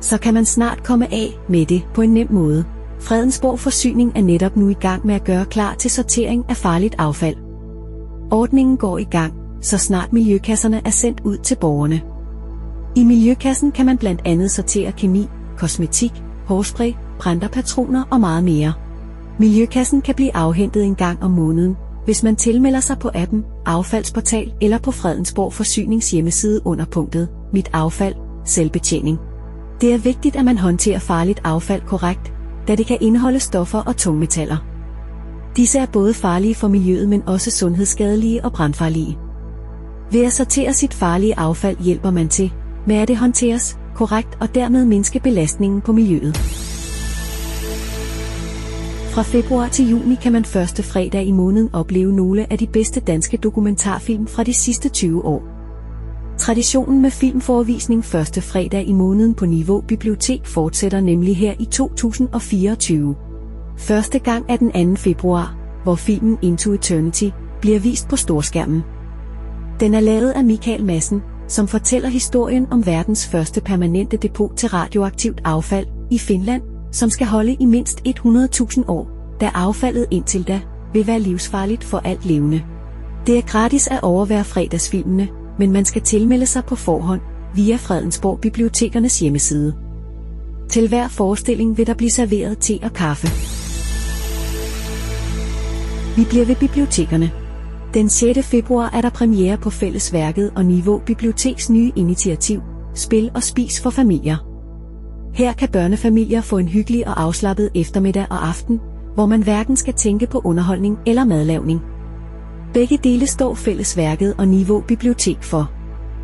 så kan man snart komme af med det på en nem måde. Fredensborg Forsyning er netop nu i gang med at gøre klar til sortering af farligt affald. Ordningen går i gang, så snart miljøkasserne er sendt ud til borgerne. I miljøkassen kan man blandt andet sortere kemi, kosmetik, hårspray, printerpatroner og meget mere. Miljøkassen kan blive afhentet en gang om måneden, hvis man tilmelder sig på appen, affaldsportal eller på Fredensborg Forsynings hjemmeside under punktet Mit affald, selvbetjening. Det er vigtigt, at man håndterer farligt affald korrekt, da det kan indeholde stoffer og tungmetaller. Disse er både farlige for miljøet, men også sundhedsskadelige og brandfarlige. Ved at sortere sit farlige affald hjælper man til, med at det håndteres korrekt og dermed mindske belastningen på miljøet. Fra februar til juni kan man første fredag i måneden opleve nogle af de bedste danske dokumentarfilm fra de sidste tyve år. Traditionen med filmforevisning første fredag i måneden på Nivå Bibliotek fortsætter nemlig her i to tusind og fireogtyve. Første gang er den anden februar, hvor filmen Into Eternity bliver vist på storskærmen. Den er lavet af Michael Madsen, som fortæller historien om verdens første permanente depot til radioaktivt affald i Finland, som skal holde i mindst hundrede tusind år, da affaldet indtil da vil være livsfarligt for alt levende. Det er gratis at overvære fredagsfilmene, men man skal tilmelde sig på forhånd via Fredensborg Bibliotekernes hjemmeside. Til hver forestilling vil der blive serveret te og kaffe. Vi bliver ved bibliotekerne. Den sjette februar er der premiere på Fællesværket og Nivå Biblioteks nye initiativ, Spil og Spis for Familier. Her kan børnefamilier få en hyggelig og afslappet eftermiddag og aften, hvor man hverken skal tænke på underholdning eller madlavning. Begge dele står Fællesværket og Nivå Bibliotek for.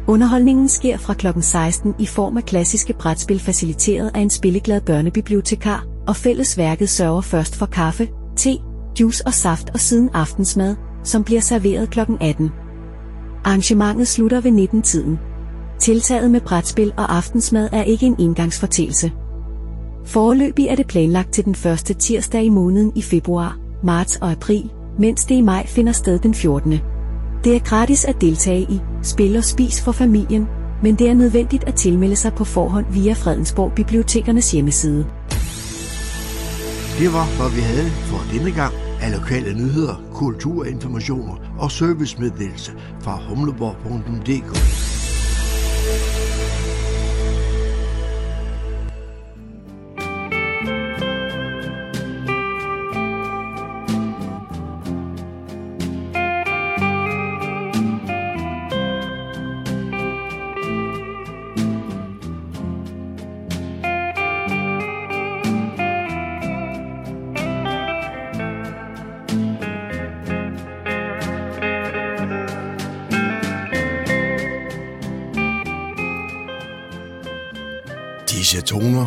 Underholdningen sker fra klokken seksten i form af klassiske brætspil faciliteret af en spilleglad børnebibliotekar, og Fællesværket sørger først for kaffe, te, juice og saft og siden aftensmad, som bliver serveret klokken atten. Arrangementet slutter ved nitten-tiden. Tiltaget med brætspil og aftensmad er ikke en engangsfortælse. Foreløbig er det planlagt til den første tirsdag i måneden i februar, marts og april, mens det i maj finder sted den fjortende Det er gratis at deltage i Spil og Spis for Familien, men det er nødvendigt at tilmelde sig på forhånd via Fredensborg Bibliotekernes hjemmeside. Det var, hvad vi havde for denne gang af lokale nyheder, kulturinformationer og servicemeddelelse fra humleborg punktum d k. Disse toner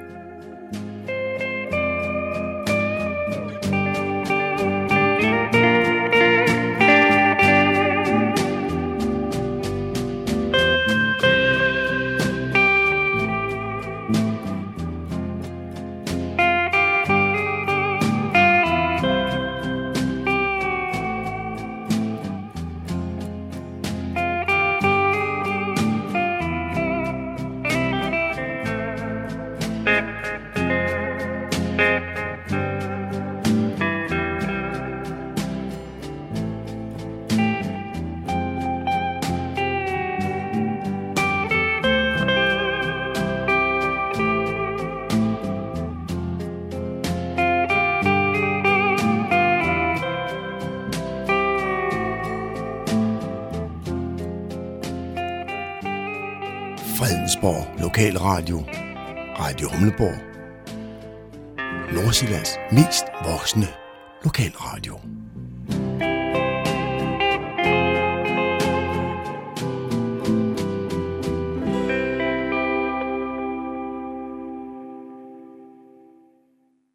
Fredensborg Lokalradio, Radio Humleborg, Nordsjællands mest voksne lokalradio.